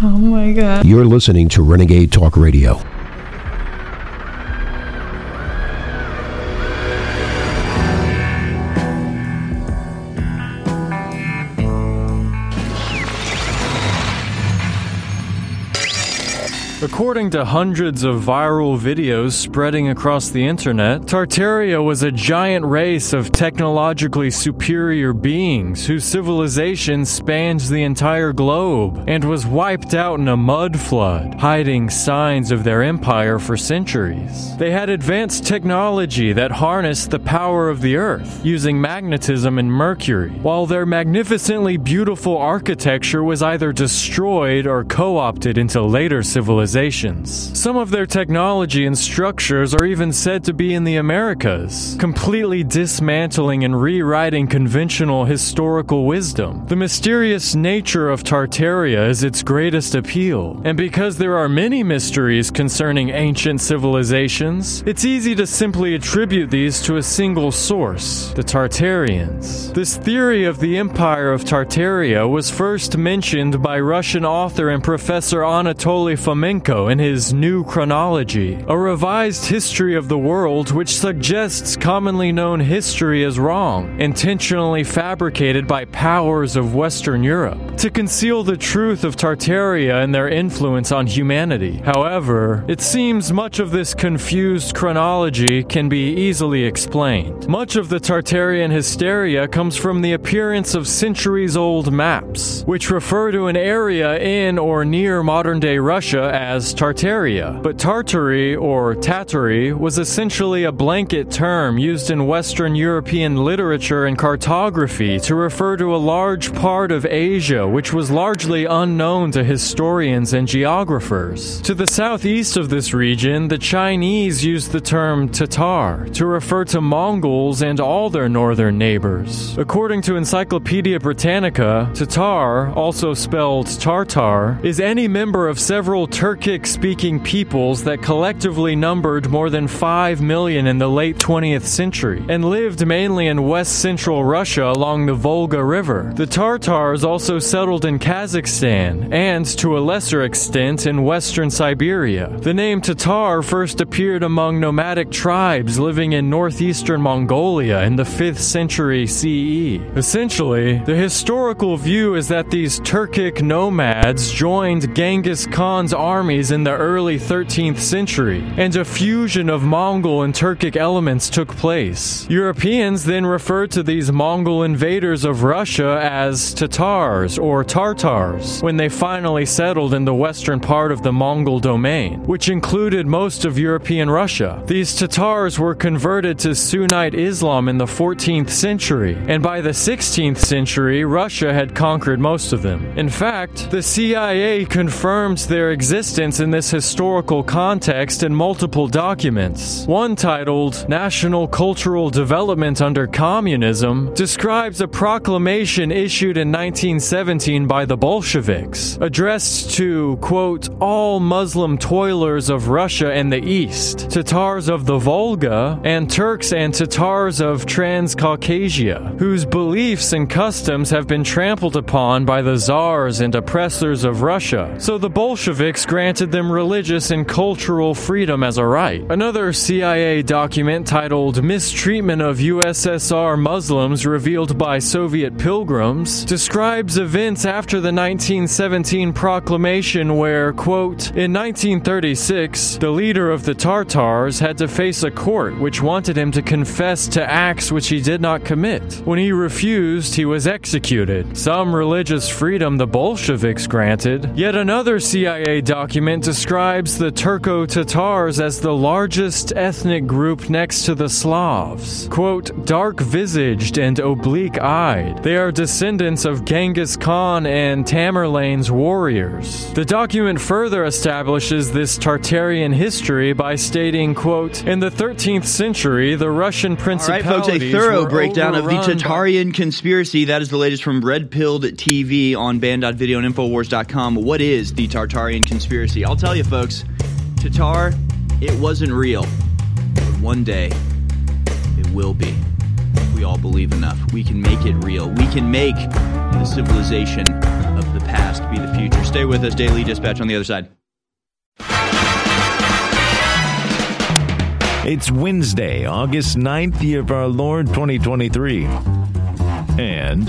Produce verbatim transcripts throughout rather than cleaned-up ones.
Oh my God. You're listening to Renegade Talk Radio. According to hundreds of viral videos spreading across the internet, Tartaria was a giant race of technologically superior beings whose civilization spanned the entire globe and was wiped out in a mud flood, hiding signs of their empire for centuries. They had advanced technology that harnessed the power of the earth, using magnetism and mercury, while their magnificently beautiful architecture was either destroyed or co-opted into later civilizations. Some of their technology and structures are even said to be in the Americas, completely dismantling and rewriting conventional historical wisdom. The mysterious nature of Tartaria is its greatest appeal, and because there are many mysteries concerning ancient civilizations, it's easy to simply attribute these to a single source, the Tartarians. This theory of the Empire of Tartaria was first mentioned by Russian author and professor Anatoly Fomenko in his New Chronology, a revised history of the world which suggests commonly known history is wrong, intentionally fabricated by powers of Western Europe, to conceal the truth of Tartaria and their influence on humanity. However, it seems much of this confused chronology can be easily explained. Much of the Tartarian hysteria comes from the appearance of centuries-old maps, which refer to an area in or near modern-day Russia as as Tartaria. But Tartary or Tatary was essentially a blanket term used in Western European literature and cartography to refer to a large part of Asia which was largely unknown to historians and geographers. To the southeast of this region, the Chinese used the term Tatar to refer to Mongols and all their northern neighbors. According to Encyclopedia Britannica, Tatar, also spelled Tartar, is any member of several Turkish Turkic-speaking peoples that collectively numbered more than five million in the late twentieth century and lived mainly in west-central Russia along the Volga River. The Tartars also settled in Kazakhstan and, to a lesser extent, in western Siberia. The name Tatar first appeared among nomadic tribes living in northeastern Mongolia in the fifth century C E. Essentially, the historical view is that these Turkic nomads joined Genghis Khan's army in the early thirteenth century, and a fusion of Mongol and Turkic elements took place. Europeans then referred to these Mongol invaders of Russia as Tatars or Tartars when they finally settled in the western part of the Mongol domain, which included most of European Russia. These Tatars were converted to Sunnite Islam in the fourteenth century, and by the sixteenth century, Russia had conquered most of them. In fact, the C I A confirmed their existence in this historical context in multiple documents. One titled National Cultural Development Under Communism describes a proclamation issued in nineteen seventeen by the Bolsheviks, addressed to, quote, all Muslim toilers of Russia and the East, Tatars of the Volga, and Turks and Tatars of Transcaucasia, whose beliefs and customs have been trampled upon by the czars and oppressors of Russia. So the Bolsheviks granted granted them religious and cultural freedom as a right. Another C I A document titled Mistreatment of U S S R Muslims Revealed by Soviet Pilgrims describes events after the nineteen seventeen proclamation where, quote, in nineteen thirty-six, the leader of the Tartars had to face a court which wanted him to confess to acts which he did not commit. When he refused, he was executed. Some religious freedom the Bolsheviks granted. Yet another C I A document describes the Turco-Tatars as the largest ethnic group next to the Slavs. Quote, dark-visaged and oblique-eyed, they are descendants of Genghis Khan and Tamerlane's warriors. The document further establishes this Tartarian history by stating, quote, in the thirteenth century, the Russian principalities were overrun. All right, folks, a thorough breakdown of the Tartarian conspiracy. That is the latest from Red Pilled T V on band dot video and infowars dot com. What is the Tartarian conspiracy? I'll tell you, folks, Tatar, it wasn't real, but one day it will be. If we all believe enough, we can make it real. We can make the civilization of the past be the future. Stay with us. Daily Dispatch on the other side. It's Wednesday, August ninth, year of our Lord, twenty twenty-three. And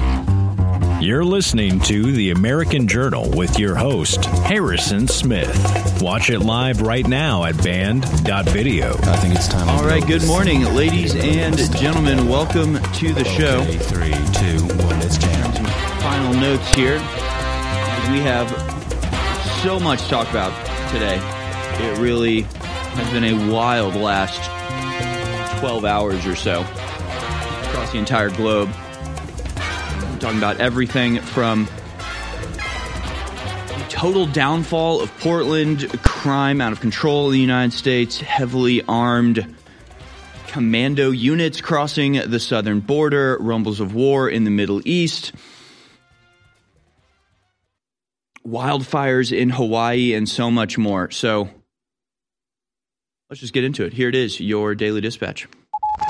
you're listening to The American Journal with your host, Harrison Smith. Watch it live right now at band dot video. I think it's time. All right, good morning, ladies and gentlemen. Welcome to the show. Okay, three, two, one, it's jam. Some final notes here. We have so much to talk about today. It really has been a wild last twelve hours or so across the entire globe. We're talking about everything from the total downfall of Portland, crime out of control in the United States, heavily armed commando units crossing the southern border, rumbles of war in the Middle East, wildfires in Hawaii, and so much more. So let's just get into it. Here it is, your Daily Dispatch. All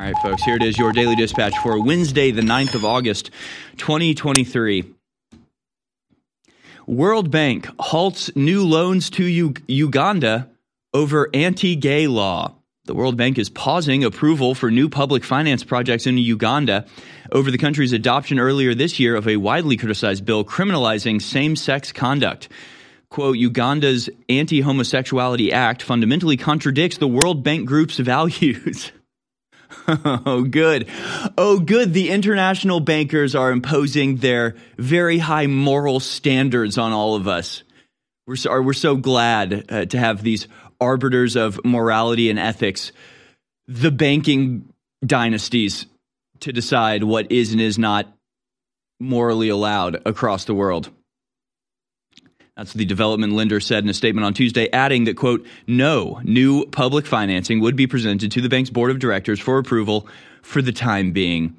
right, folks, here it is, your Daily Dispatch for Wednesday, the ninth of August, twenty twenty-three. World Bank halts new loans to U- Uganda over anti-gay law. The World Bank is pausing approval for new public finance projects in Uganda over the country's adoption earlier this year of a widely criticized bill criminalizing same-sex conduct. Quote, Uganda's Anti-Homosexuality Act fundamentally contradicts the World Bank Group's values. Oh, good. Oh, good. The international bankers are imposing their very high moral standards on all of us. We're so, we're so glad uh, to have these arbiters of morality and ethics, the banking dynasties, to decide what is and is not morally allowed across the world. That's what the development lender said in a statement on Tuesday, adding that, quote, no new public financing would be presented to the bank's board of directors for approval for the time being.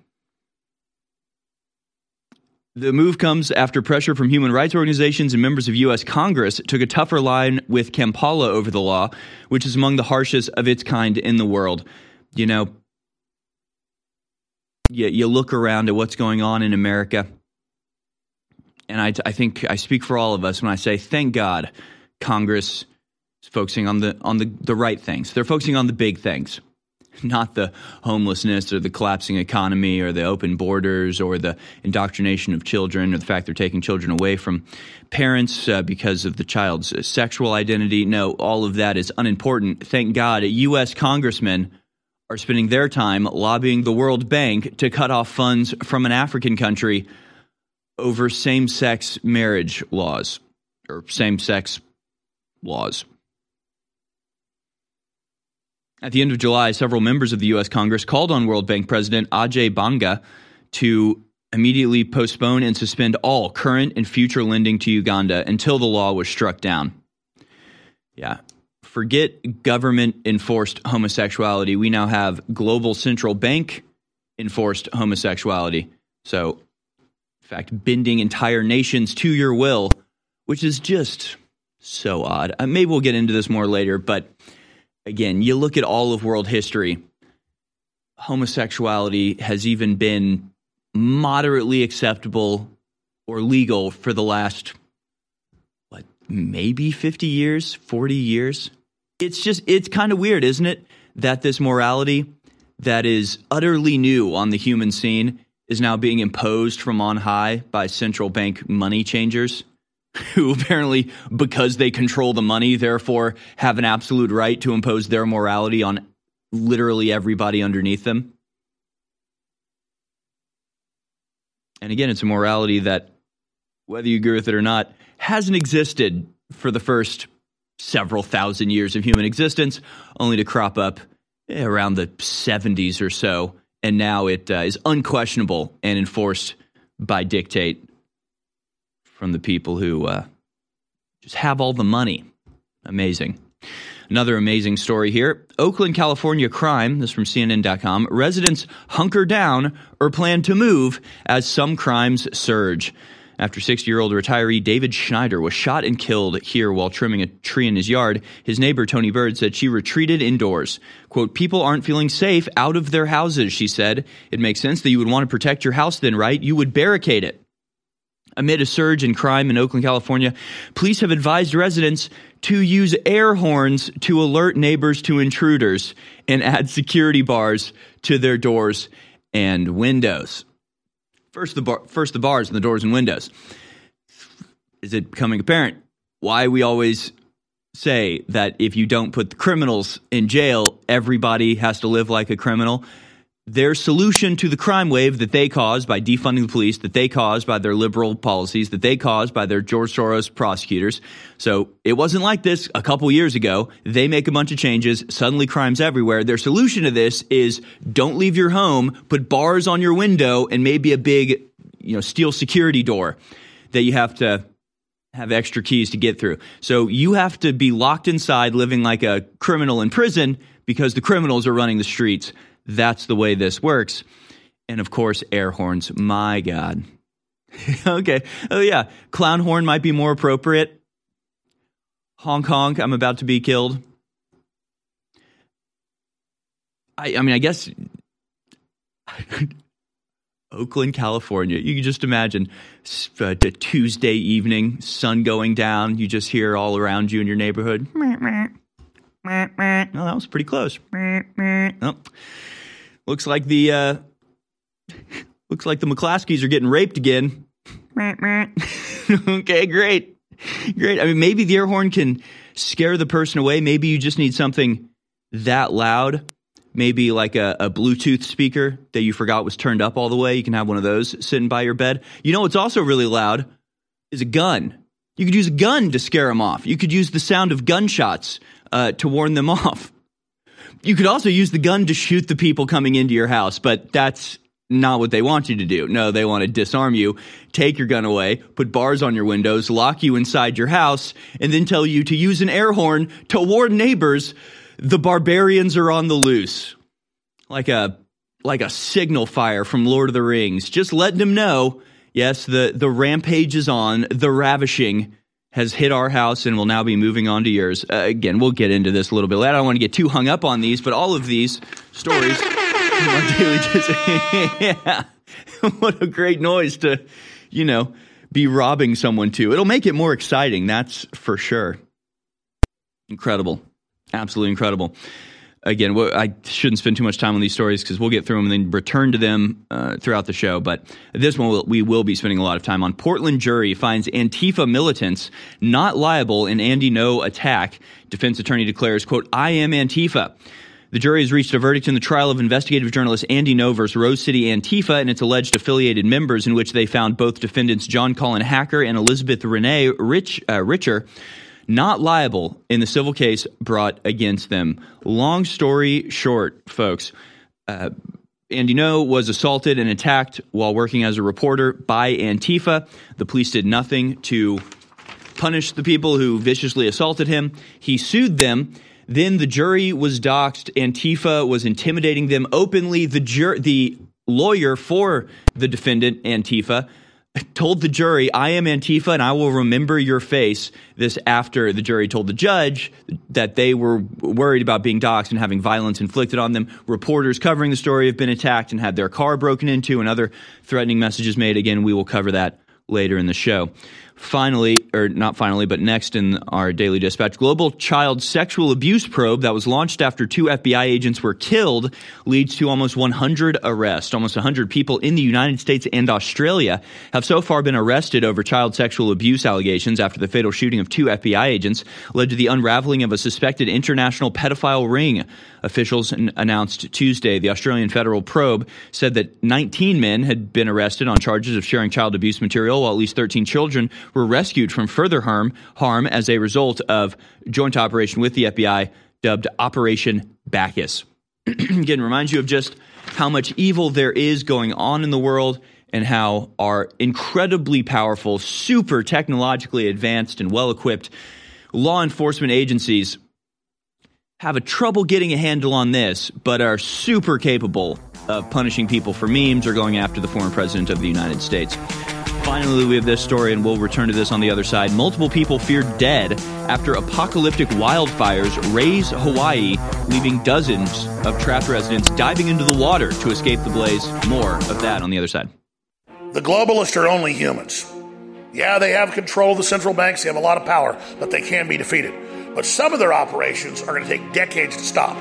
The move comes after pressure from human rights organizations and members of U S Congress took a tougher line with Kampala over the law, which is among the harshest of its kind in the world. You know, you, you look around at what's going on in America, and I, I think I speak for all of us when I say, thank God Congress is focusing on the on the, the right things. They're focusing on the big things, not the homelessness or the collapsing economy or the open borders or the indoctrination of children or the fact they're taking children away from parents uh, because of the child's sexual identity. No, all of that is unimportant. Thank God U S congressmen are spending their time lobbying the World Bank to cut off funds from an African country over same-sex marriage laws or same-sex laws. At the end of July, several members of the U S Congress called on World Bank President Ajay Banga to immediately postpone and suspend all current and future lending to Uganda until the law was struck down. Yeah, forget government-enforced homosexuality. We now have global central bank-enforced homosexuality. So, in fact, bending entire nations to your will, which is just so odd. Uh, maybe we'll get into this more later, but again, you look at all of world history, homosexuality has even been moderately acceptable or legal for the last, what, maybe fifty years, forty years? It's just, it's kind of weird, isn't it? That this morality that is utterly new on the human scene is now being imposed from on high by central bank money changers, who apparently, because they control the money, therefore have an absolute right to impose their morality on literally everybody underneath them. And again, it's a morality that, whether you agree with it or not, hasn't existed for the first several thousand years of human existence, only to crop up around the seventies or so, and now it uh, is unquestionable and enforced by dictate from the people who uh, just have all the money. Amazing. Another amazing story here. Oakland, California crime, this is from C N N dot com, residents hunker down or plan to move as some crimes surge. After sixty-year-old retiree David Schneider was shot and killed here while trimming a tree in his yard, his neighbor Tony Bird said she retreated indoors. Quote, people aren't feeling safe out of their houses, she said. It makes sense that you would want to protect your house then, right? You would barricade it. Amid a surge in crime in Oakland, California, police have advised residents to use air horns to alert neighbors to intruders and add security bars to their doors and windows. First the, bar, first the bars and the doors and windows. Is it becoming apparent why we always say that if you don't put the criminals in jail, everybody has to live like a criminal? Their solution to the crime wave that they caused by defunding the police, that they caused by their liberal policies, that they caused by their George Soros prosecutors. So it wasn't like this a couple years ago. They make a bunch of changes. Suddenly crime's everywhere. Their solution to this is don't leave your home, put bars on your window, and maybe a big, you know, steel security door that you have to have extra keys to get through. So you have to be locked inside living like a criminal in prison because the criminals are running the streets. That's the way this works. And of course, air horns. My God. Okay. Oh, yeah. Clown horn might be more appropriate. Honk, honk. I'm about to be killed. I, I mean, I guess Oakland, California. You can just imagine uh, the Tuesday evening, sun going down. You just hear all around you in your neighborhood. Well, that was pretty close. Oh. Looks like the uh, looks like the McClaskeys are getting raped again. Okay, great, great. I mean, maybe the air horn can scare the person away. Maybe you just need something that loud. Maybe like a, a Bluetooth speaker that you forgot was turned up all the way. You can have one of those sitting by your bed. You know what's also really loud is a gun. You could use a gun to scare them off. You could use the sound of gunshots uh, to warn them off. You could also use the gun to shoot the people coming into your house, but that's not what they want you to do. No, they want to disarm you, take your gun away, put bars on your windows, lock you inside your house, and then tell you to use an air horn to warn neighbors the barbarians are on the loose. Like a like a signal fire from Lord of the Rings, just letting them know. Yes, the, the rampage is on. The ravishing has hit our house and will now be moving on to yours. Uh, again, we'll get into this a little bit later. I don't want to get too hung up on these, but all of these stories. Yeah, what a great noise to, you know, be robbing someone to. It'll make it more exciting, that's for sure. Incredible. Absolutely incredible. Again, I shouldn't spend too much time on these stories because we'll get through them and then return to them uh, throughout the show. But this one we'll, we will be spending a lot of time on. Portland jury finds Antifa militants not liable in Andy Ngo attack. Defense attorney declares, quote, I am Antifa. The jury has reached a verdict in the trial of investigative journalist Andy Ngo versus Rose City Antifa and its alleged affiliated members, in which they found both defendants John Colin Hacker and Elizabeth Renee Rich, uh, Richer not liable in the civil case brought against them. Long story short, folks, uh, Andy Ngo was assaulted and attacked while working as a reporter by Antifa. The police did nothing to punish the people who viciously assaulted him. He sued them. Then the jury was doxxed. Antifa was intimidating them openly. The jur- the lawyer for the defendant, Antifa, told the jury, I am Antifa and I will remember your face. This after the jury told the judge that they were worried about being doxxed and having violence inflicted on them. Reporters covering the story have been attacked and had their car broken into and other threatening messages made. Again, we will cover that later in the show. Finally, or not finally, but next in our Daily Dispatch, global child sexual abuse probe that was launched after two F B I agents were killed leads to almost one hundred arrests. Almost one hundred people in the United States and Australia have so far been arrested over child sexual abuse allegations after the fatal shooting of two F B I agents led to the unraveling of a suspected international pedophile ring. Officials announced Tuesday the Australian federal probe said that nineteen men had been arrested on charges of sharing child abuse material, while at least thirteen children were rescued from further harm harm as a result of joint operation with the F B I dubbed Operation Bacchus. Again, reminds you of just how much evil there is going on in the world and how our incredibly powerful, super technologically advanced and well-equipped law enforcement agencies have a trouble getting a handle on this, but are super capable of punishing people for memes or going after the former president of the United States. Finally, we have this story, and we'll return to this on the other side. Multiple people feared dead after apocalyptic wildfires raise Hawaii, leaving dozens of trapped residents diving into the water to escape the blaze. More of that on the other side. The globalists are only humans. Yeah, they have control of the central banks. They have a lot of power, but they can be defeated. But some of their operations are going to take decades to stop.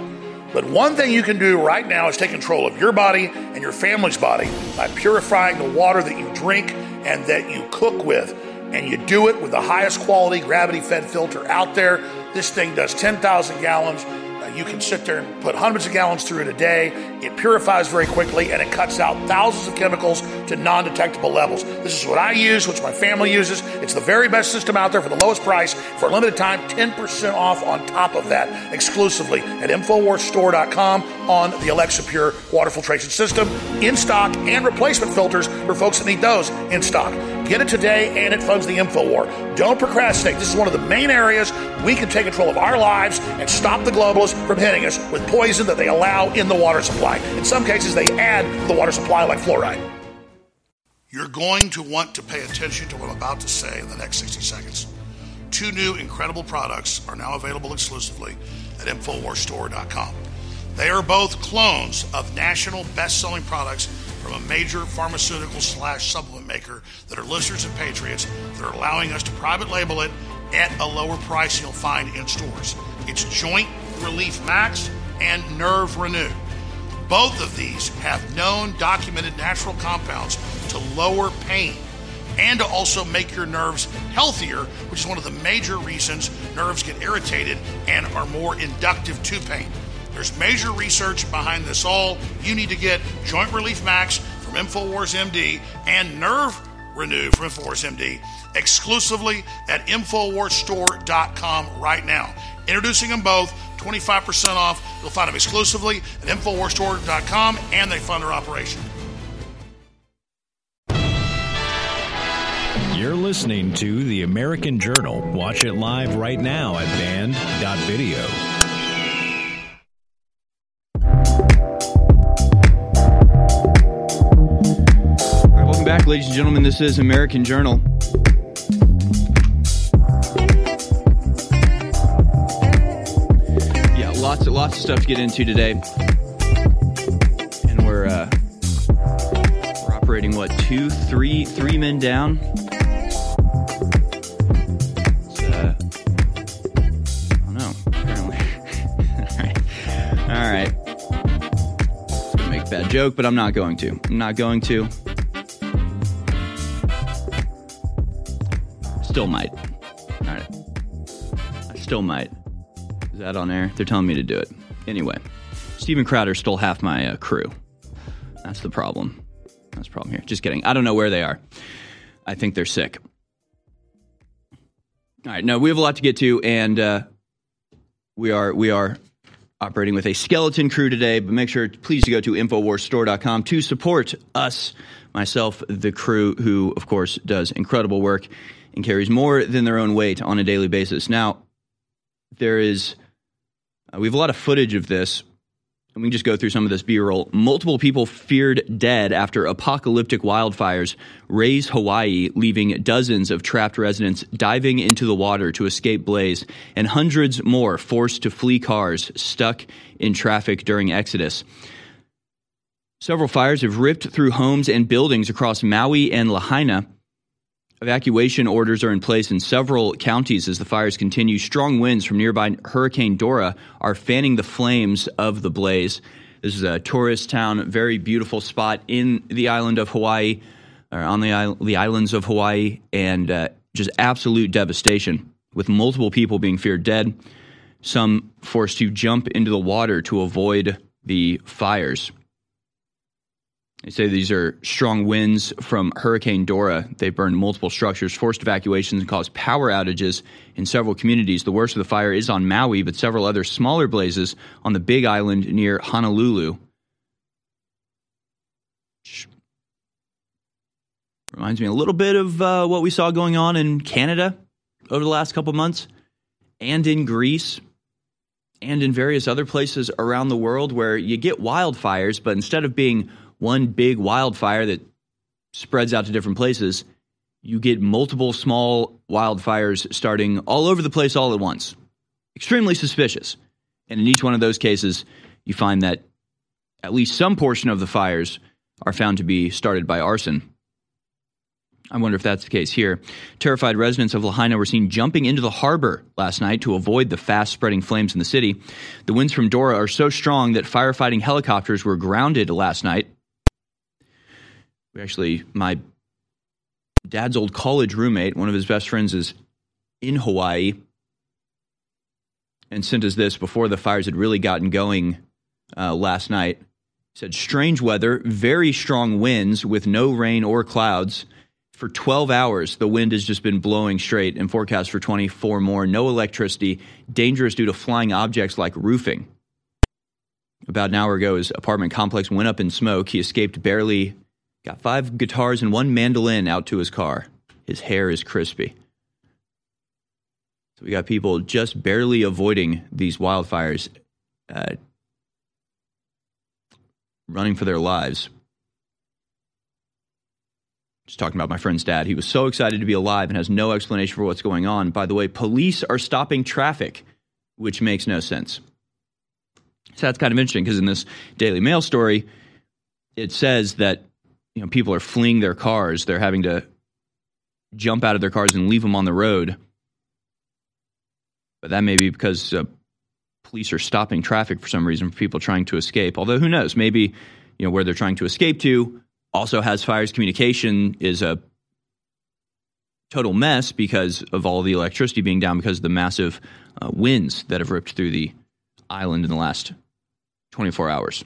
But one thing you can do right now is take control of your body and your family's body by purifying the water that you drink and that you cook with. And you do it with the highest quality gravity-fed filter out there. This thing does ten thousand gallons. You can sit there and put hundreds of gallons through it a day. It purifies very quickly, and it cuts out thousands of chemicals to non-detectable levels. This is what I use, which my family uses. It's the very best system out there for the lowest price. For a limited time, ten percent off on top of that, exclusively at infowars store dot com on the Alexa Pure water filtration system, in stock, and replacement filters for folks that need those in stock. Get it today, and it funds the InfoWar. Don't procrastinate. This is one of the main areas we can take control of our lives and stop the globalists from hitting us with poison that they allow in the water supply. In some cases, they add to the water supply like fluoride. You're going to want to pay attention to what I'm about to say in the next sixty seconds. Two new incredible products are now available exclusively at infowars store dot com. They are both clones of national best-selling products from a major pharmaceutical slash supplement maker that are listeners and patriots that are allowing us to private label it at a lower price you'll find in stores. It's Joint Relief Max and Nerve Renew. Both of these have known documented natural compounds to lower pain and to also make your nerves healthier, which is one of the major reasons nerves get irritated and are more inductive to pain. There's major research behind this all. You need to get Joint Relief Max from InfoWars M D and Nerve Renew from InfoWars M D exclusively at infowars store dot com right now. Introducing them both, twenty-five percent off. You'll find them exclusively at infowars store dot com, and they fund their operation. You're listening to The American Journal. Watch it live right now at band dot video. Back, ladies and gentlemen, this is American Journal. Yeah, lots of lots of stuff to get into today, and we're uh, we're operating what two, three, three men down. It's, uh, I don't know. Apparently, all right, all right. I'm gonna make a bad joke, but I'm not going to. I'm not going to. Still might. All right. I still might. Is that on air? They're telling me to do it. Anyway, Steven Crowder stole half my uh, crew. That's the problem. That's the problem here. Just kidding. I don't know where they are. I think they're sick. All right. No, we have a lot to get to, and uh, we are we are operating with a skeleton crew today. But make sure, please, to go to infowars store dot com to support us, myself, the crew, who of course does incredible work and carries more than their own weight on a daily basis. Now, there is, uh, we have a lot of footage of this, and we can just go through some of this B-roll. Multiple people feared dead after apocalyptic wildfires raise Hawaii, leaving dozens of trapped residents diving into the water to escape blaze, and hundreds more forced to flee cars stuck in traffic during exodus. Several fires have ripped through homes and buildings across Maui and Lahaina. Evacuation orders are in place in several counties as the fires continue. Strong winds from nearby Hurricane Dora are fanning the flames of the blaze. This is a tourist town, very beautiful spot in the island of Hawaii, or on the, the islands of Hawaii, and uh, just absolute devastation, with multiple people being feared dead, some forced to jump into the water to avoid the fires. They say these are strong winds from Hurricane Dora. They burned multiple structures, forced evacuations, and caused power outages in several communities. The worst of the fire is on Maui, but several other smaller blazes on the Big Island near Honolulu. Which reminds me a little bit of uh, what we saw going on in Canada over the last couple months, and in Greece, and in various other places around the world where you get wildfires, but instead of being one big wildfire that spreads out to different places, you get multiple small wildfires starting all over the place all at once. Extremely suspicious. And in each one of those cases, you find that at least some portion of the fires are found to be started by arson. I wonder if that's the case here. Terrified residents of Lahaina were seen jumping into the harbor last night to avoid the fast-spreading flames in the city. The winds from Dora are so strong that firefighting helicopters were grounded last night. We actually, my dad's old college roommate, one of his best friends, is in Hawaii and sent us this before the fires had really gotten going uh, last night. He said, strange weather, very strong winds with no rain or clouds. For twelve hours, the wind has just been blowing straight and forecast for twenty-four more. No electricity, dangerous due to flying objects like roofing. About an hour ago, his apartment complex went up in smoke. He escaped barely, got five guitars and one mandolin out to his car. His hair is crispy. So we got people just barely avoiding these wildfires, uh, running for their lives. Just talking about my friend's dad. He was so excited to be alive and has no explanation for what's going on. By the way, police are stopping traffic, which makes no sense. So that's kind of interesting because in this Daily Mail story, it says that, you know, people are fleeing their cars. They're having to jump out of their cars and leave them on the road. But that may be because uh, police are stopping traffic for some reason for people trying to escape. Although who knows? Maybe, you know, where they're trying to escape to also has fires. Communication is a total mess because of all the electricity being down because of the massive uh, winds that have ripped through the island in the last twenty-four hours.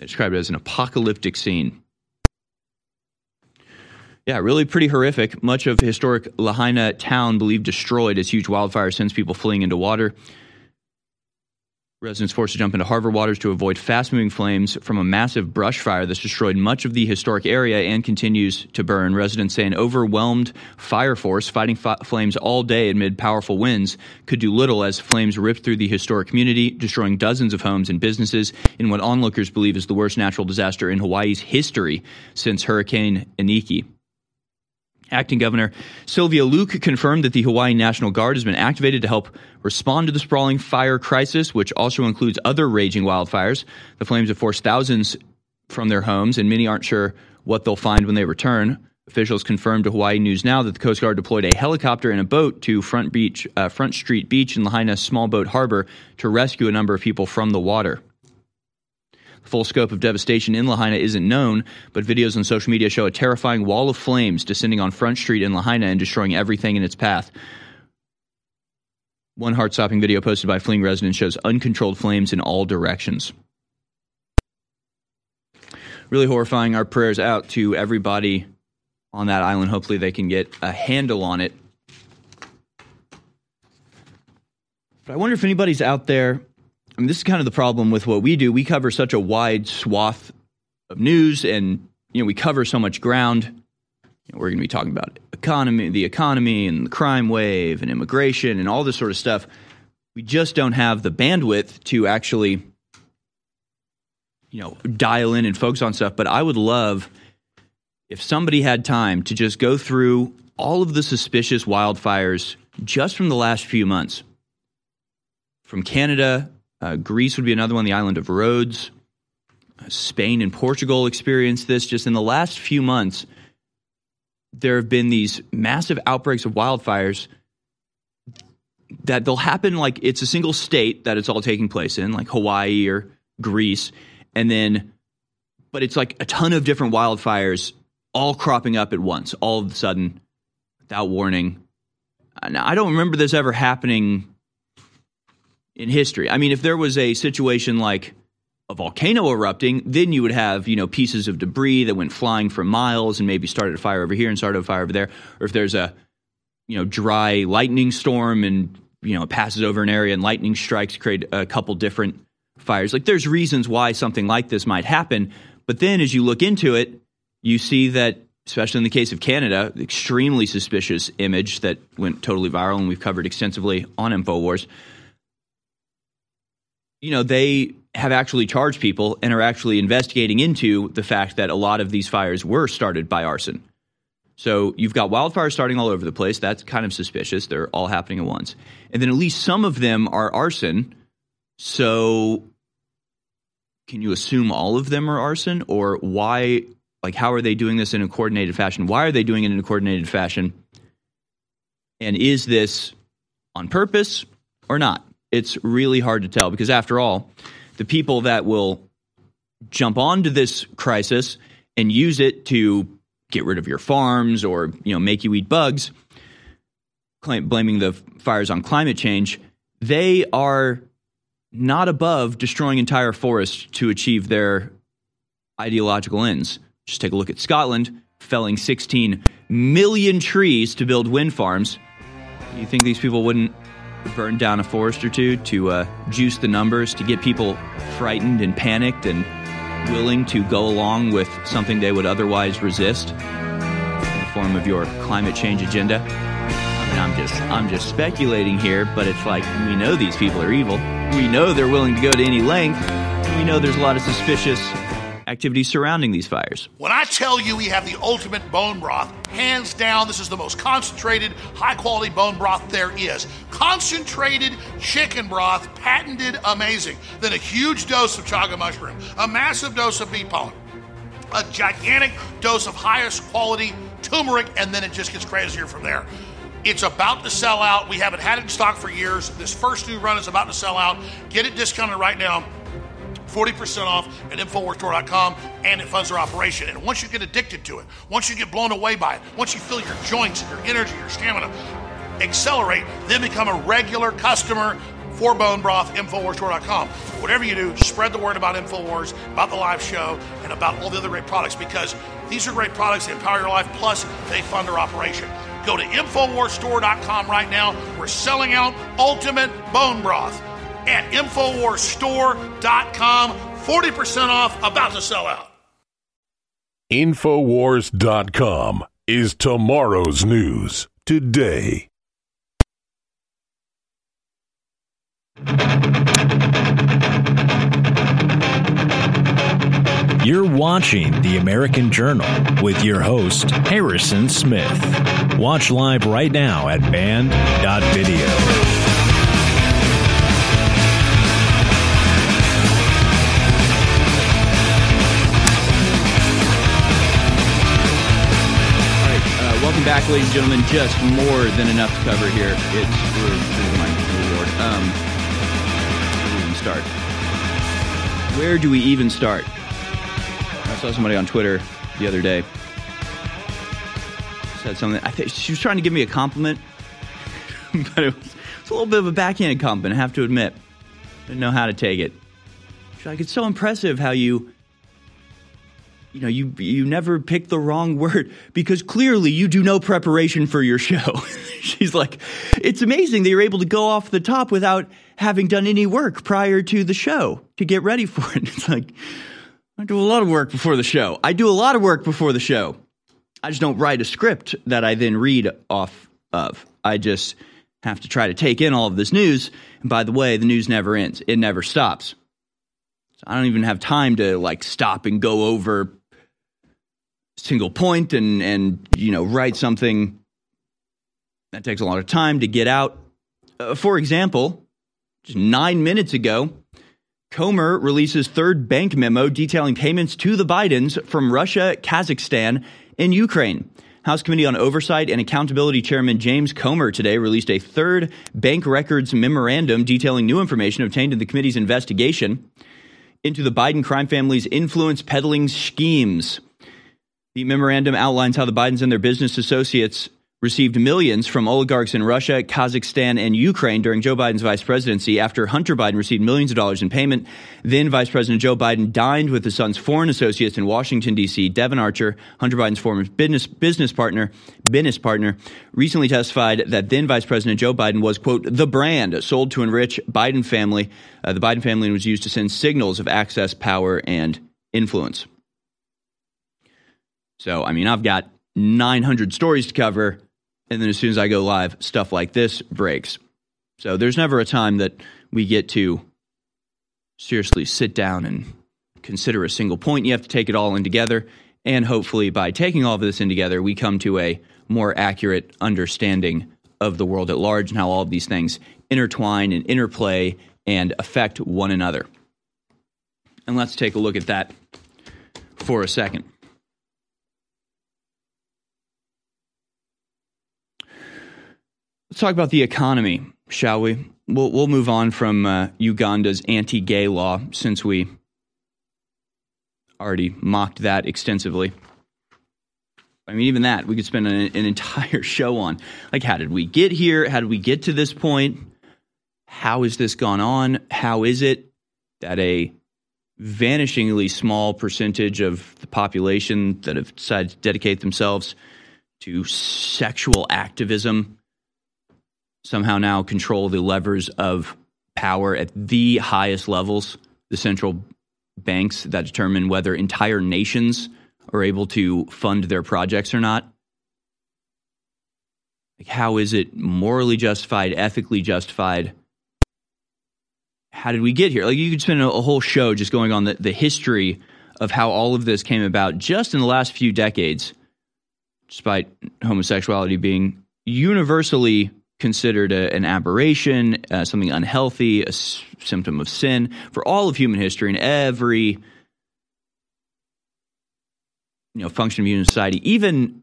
They described it as an apocalyptic scene. Yeah, really pretty horrific. Much of historic Lahaina town believed destroyed as huge wildfire sends people fleeing into water. Residents forced to jump into harbor waters to avoid fast-moving flames from a massive brush fire that's destroyed much of the historic area and continues to burn. Residents say an overwhelmed fire force fighting fi- flames all day amid powerful winds could do little as flames ripped through the historic community, destroying dozens of homes and businesses in what onlookers believe is the worst natural disaster in Hawaii's history since Hurricane Iniki. Acting Governor Sylvia Luke confirmed that the Hawaii National Guard has been activated to help respond to the sprawling fire crisis, which also includes other raging wildfires. The flames have forced thousands from their homes, and many aren't sure what they'll find when they return. Officials confirmed to Hawaii News Now that the Coast Guard deployed a helicopter and a boat to Front Beach, uh, Front Street Beach in Lahaina's small boat harbor to rescue a number of people from the water. The full scope of devastation in Lahaina isn't known, but videos on social media show a terrifying wall of flames descending on Front Street in Lahaina and destroying everything in its path. One heart-stopping video posted by fleeing residents shows uncontrolled flames in all directions. Really horrifying. Our prayers out to everybody on that island. Hopefully they can get a handle on it. But I wonder if anybody's out there. I mean, this is kind of the problem with what we do. We cover such a wide swath of news, and you know, we cover so much ground. You know, we're going to be talking about economy, the economy, and the crime wave, and immigration, and all this sort of stuff. We just don't have the bandwidth to actually, you know, dial in and focus on stuff. But I would love if somebody had time to just go through all of the suspicious wildfires just from the last few months, from Canada. Uh, Greece would be another one, the island of Rhodes. Uh, Spain and Portugal experienced this. Just in the last few months, there have been these massive outbreaks of wildfires that they'll happen like it's a single state that it's all taking place in, like Hawaii or Greece. And then, but it's like a ton of different wildfires all cropping up at once, all of a sudden, without warning. Now, I don't remember this ever happening in history. I mean, if there was a situation like a volcano erupting, then you would have, you know, pieces of debris that went flying for miles and maybe started a fire over here and started a fire over there. Or if there's a, you know, dry lightning storm and, you know, it passes over an area and lightning strikes create a couple different fires. Like, there's reasons why something like this might happen. But then as you look into it, you see that, especially in the case of Canada, the extremely suspicious image that went totally viral and we've covered extensively on InfoWars. You know, they have actually charged people and are actually investigating into the fact that a lot of these fires were started by arson. So you've got wildfires starting all over the place. That's kind of suspicious. They're all happening at once. And then at least some of them are arson. So can you assume all of them are arson? Or why, like, how are they doing this in a coordinated fashion? Why are they doing it in a coordinated fashion? And is this on purpose or not? It's really hard to tell because, after all, the people that will jump onto this crisis and use it to get rid of your farms or, you know, make you eat bugs, claim, blaming the fires on climate change, they are not above destroying entire forests to achieve their ideological ends. Just take a look at Scotland, felling sixteen million trees to build wind farms. You think these people wouldn't burn down a forest or two to uh, juice the numbers, to get people frightened and panicked and willing to go along with something they would otherwise resist in the form of your climate change agenda? I mean, I'm just, I'm just speculating here, but it's like, we know these people are evil. We know they're willing to go to any length. We know there's a lot of suspicious activities surrounding these fires. When I tell you we have the ultimate bone broth, hands down, this is the most concentrated, high-quality bone broth there is. Concentrated chicken broth, patented, amazing. Then a huge dose of chaga mushroom, a massive dose of bee pollen, a gigantic dose of highest quality turmeric, and then it just gets crazier from there. It's about to sell out. We haven't had it in stock for years. This first new run is about to sell out. Get it discounted right now. forty percent off at infowars store dot com, and it funds our operation. And once you get addicted to it, once you get blown away by it, once you feel your joints and your energy, your stamina accelerate, then become a regular customer for Bone Broth, infowars store dot com. Whatever you do, spread the word about InfoWars, about the live show, and about all the other great products, because these are great products. They empower your life, plus they fund our operation. Go to infowars store dot com right now. We're selling out Ultimate Bone Broth at infowars store dot com, forty percent off, about to sell out. infowars dot com is tomorrow's news today. You're watching The American Journal with your host, Harrison Smith. Watch live right now at band dot video. Welcome back, ladies and gentlemen. Just more than enough to cover here. It's we're, we're um, where do we even start? Where do we even start? I saw somebody on Twitter the other day said something. I think she was trying to give me a compliment, but it was, it was a little bit of a backhanded compliment, I have to admit. Didn't know how to take it. She's like, "It's so impressive how you." You know, you you never pick the wrong word because clearly you do no preparation for your show." She's like, "It's amazing that you're able to go off the top without having done any work prior to the show to get ready for it." It's like, I do a lot of work before the show. I do a lot of work before the show. I just don't write a script that I then read off of. I just have to try to take in all of this news. And by the way, the news never ends. It never stops. So I don't even have time to, like, stop and go over single point and, and, you know, write something that takes a lot of time to get out. Uh, for example, just nine minutes ago, Comer releases third bank memo detailing payments to the Bidens from Russia, Kazakhstan, and Ukraine. House Committee on Oversight and Accountability Chairman James Comer today released a third bank records memorandum detailing new information obtained in the committee's investigation into the Biden crime family's influence peddling schemes. The memorandum outlines how the Bidens and their business associates received millions from oligarchs in Russia, Kazakhstan, and Ukraine during Joe Biden's vice presidency after Hunter Biden received millions of dollars in payment. Then Vice President Joe Biden dined with his son's foreign associates in Washington, D C. Devin Archer, Hunter Biden's former business, business partner, business partner, recently testified that then Vice President Joe Biden was, quote, "the brand sold to enrich Biden family." Uh, the Biden family was used to send signals of access, power, and influence. So, I mean, I've got nine hundred stories to cover, and then as soon as I go live, stuff like this breaks. So there's never a time that we get to seriously sit down and consider a single point. You have to take it all in together, And hopefully by taking all of this in together, we come to a more accurate understanding of the world at large and how all of these things intertwine and interplay and affect one another. And let's take a look at that for a second. Let's talk about the economy, shall we? We'll, we'll move on from uh, Uganda's anti-gay law, since we already mocked that extensively. I mean, even that, we could spend an, an entire show on. Like, how did we get here? How did we get to this point? How has this gone on? How is it that a vanishingly small percentage of the population that have decided to dedicate themselves to sexual activism somehow now control the levers of power at the highest levels, the central banks that determine whether entire nations are able to fund their projects or not? Like, how is it morally justified, ethically justified? How did we get here? Like, you could spend a, a whole show just going on the, the history of how all of this came about just in the last few decades, despite homosexuality being universally considered a, an aberration, uh, something unhealthy, a s- symptom of sin for all of human history and every, you know, function of human society, even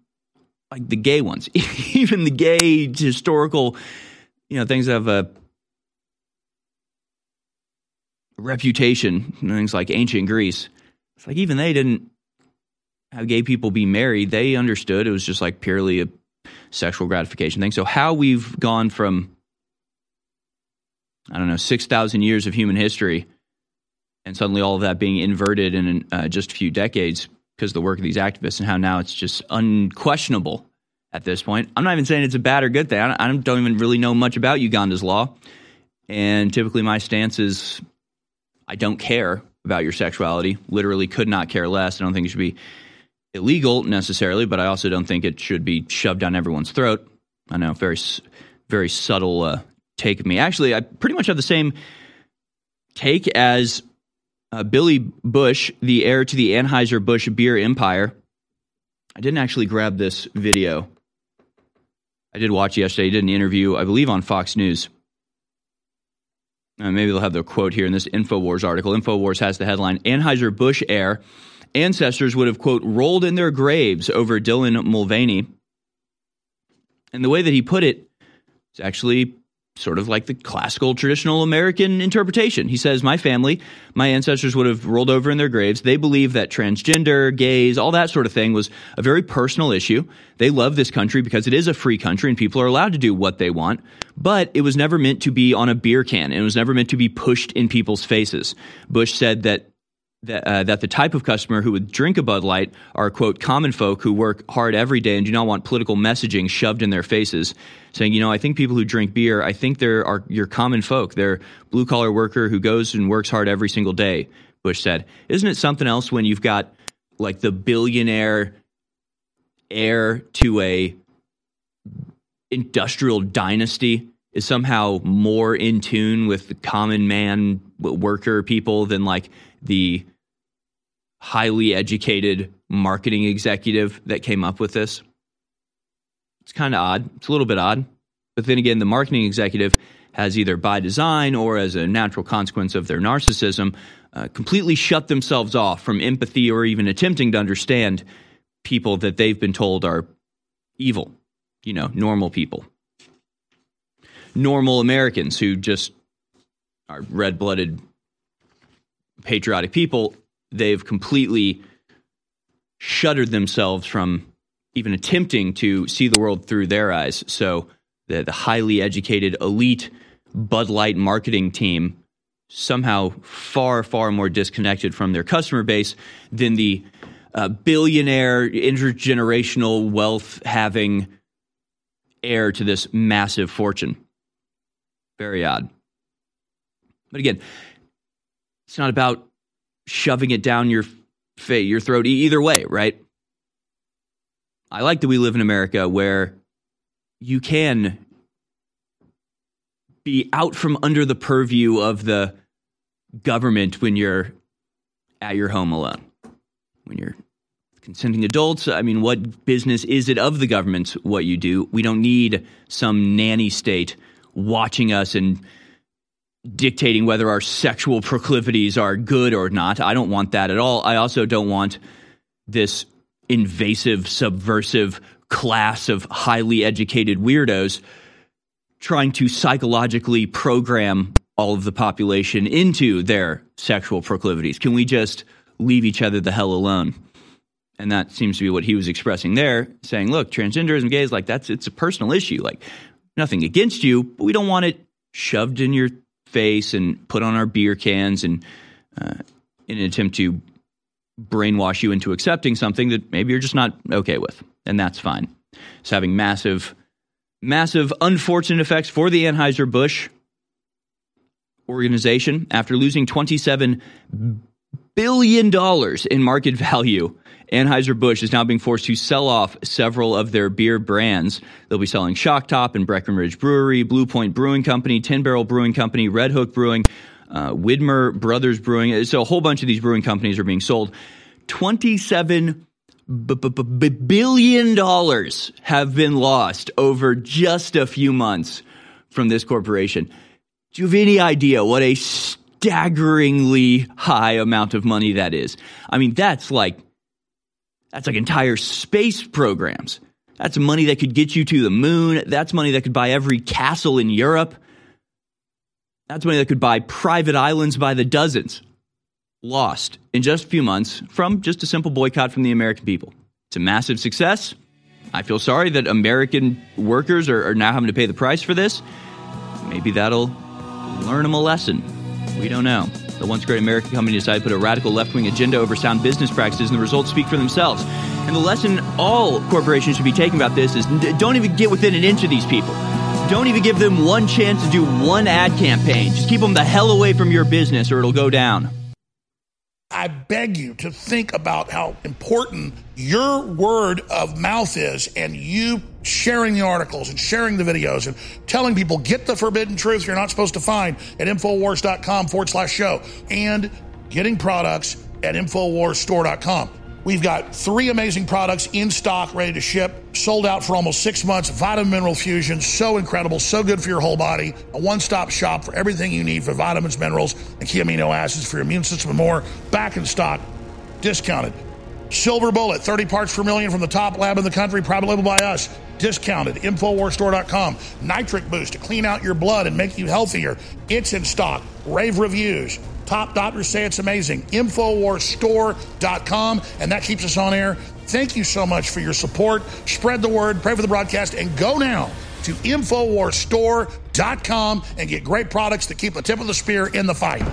like the gay ones, even the gay historical, you know, things that have a reputation, things like ancient Greece. It's like even they didn't have gay people be married. They understood it was just like purely a sexual gratification thing. So how we've gone from, I don't know, six thousand years of human history and suddenly all of that being inverted in uh, just a few decades because of the work of these activists, and how now it's just unquestionable at this point. I'm not even saying it's a bad or good thing. I don't, I don't even really know much about Uganda's law. And typically my stance is I don't care about your sexuality. Literally could not care less. I don't think it should be illegal necessarily, but I also don't think it should be shoved down everyone's throat. I know, very, very subtle uh, take of me. Actually, I pretty much have the same take as uh, Billy Busch, the heir to the Anheuser-Busch beer empire. I didn't actually grab this video. I did watch yesterday. He did an interview, I believe, on Fox News. Uh, maybe they'll have the quote here in this InfoWars article. InfoWars has the headline, Anheuser-Busch heir ancestors would have, quote, rolled in their graves over Dylan Mulvaney. And the way that he put it is actually sort of like the classical traditional American interpretation. He says, my family, my ancestors would have rolled over in their graves. They believe that transgender, gays, all that sort of thing was a very personal issue. They love this country because it is a free country and people are allowed to do what they want. But it was never meant to be on a beer can. It was never meant to be pushed in people's faces. Bush said that That, uh, that the type of customer who would drink a Bud Light are, quote, common folk who work hard every day and do not want political messaging shoved in their faces, saying, you know, I think people who drink beer, I think they're are your common folk. They're blue-collar worker who goes and works hard every single day, Bush said. Isn't it something else when you've got, like, the billionaire heir to a industrial dynasty is somehow more in tune with the common man worker people than, like, the highly educated marketing executive that came up with this? It's kind of odd. It's a little bit odd. But then again, the marketing executive has either by design or as a natural consequence of their narcissism uh, completely shut themselves off from empathy or even attempting to understand people that they've been told are evil. You know, normal people. Normal Americans who just are red-blooded patriotic people, they've completely shuttered themselves from even attempting to see the world through their eyes. So the, the highly educated elite Bud Light marketing team somehow far, far more disconnected from their customer base than the uh, billionaire, intergenerational wealth-having heir to this massive fortune. Very odd. But again, it's not about shoving it down your fa- your throat either way, right? I like that we live in America where you can be out from under the purview of the government when you're at your home alone, when you're consenting adults. I mean, what business is it of the government what you do? We don't need some nanny state watching us and dictating whether our sexual proclivities are good or not. I don't want that at all. I also don't want this invasive, subversive class of highly educated weirdos trying to psychologically program all of the population into their sexual proclivities. Can we just leave each other the hell alone? And that seems to be what he was expressing there, saying, look, transgenderism, gays, like that's it's a personal issue. Like nothing against you, but we don't want it shoved in your face and put on our beer cans and uh, in an attempt to brainwash you into accepting something that maybe you're just not okay with. And that's fine. It's having massive, massive unfortunate effects for the Anheuser-Busch organization after losing twenty-seven billion dollars in market value. Anheuser-Busch is now being forced to sell off several of their beer brands. They'll be selling Shock Top and Breckenridge Brewery, Blue Point Brewing Company, Ten Barrel Brewing Company, Red Hook Brewing, uh, Widmer Brothers Brewing. So a whole bunch of these brewing companies are being sold. twenty-seven billion dollars have been lost over just a few months from this corporation. Do you have any idea what a staggeringly high amount of money that is? I mean, that's like... That's like entire space programs. That's money that could get you to the moon. That's money that could buy every castle in Europe. That's money that could buy private islands by the dozens. Lost in just a few months from just a simple boycott from the American people. It's a massive success. I feel sorry that American workers are, are now having to pay the price for this. Maybe that'll learn them a lesson. We don't know. The once great American company decided to put a radical left-wing agenda over sound business practices, and the results speak for themselves. And the lesson all corporations should be taking about this is don't even get within an inch of these people. Don't even give them one chance to do one ad campaign. Just keep them the hell away from your business or it'll go down. I beg you to think about how important your word of mouth is, and you sharing the articles and sharing the videos and telling people, get the forbidden truth you're not supposed to find at Infowars.com forward slash show and getting products at Infowars Store dot com. We've got three amazing products in stock, ready to ship, sold out for almost six months. Vitamin Mineral Fusion, so incredible, so good for your whole body. A one-stop shop for everything you need for vitamins, minerals, and key amino acids for your immune system and more. Back in stock, discounted. Silver Bullet, thirty parts per million from the top lab in the country, private label by us. Discounted, Infowars Store dot com. Nitric Boost to clean out your blood and make you healthier. It's in stock. Rave reviews. Top doctors say it's amazing. Infowars Store dot com. And that keeps us on air. Thank you so much for your support. Spread the word. Pray for the broadcast. And go now to Infowars Store dot com and get great products that keep the tip of the spear in the fight.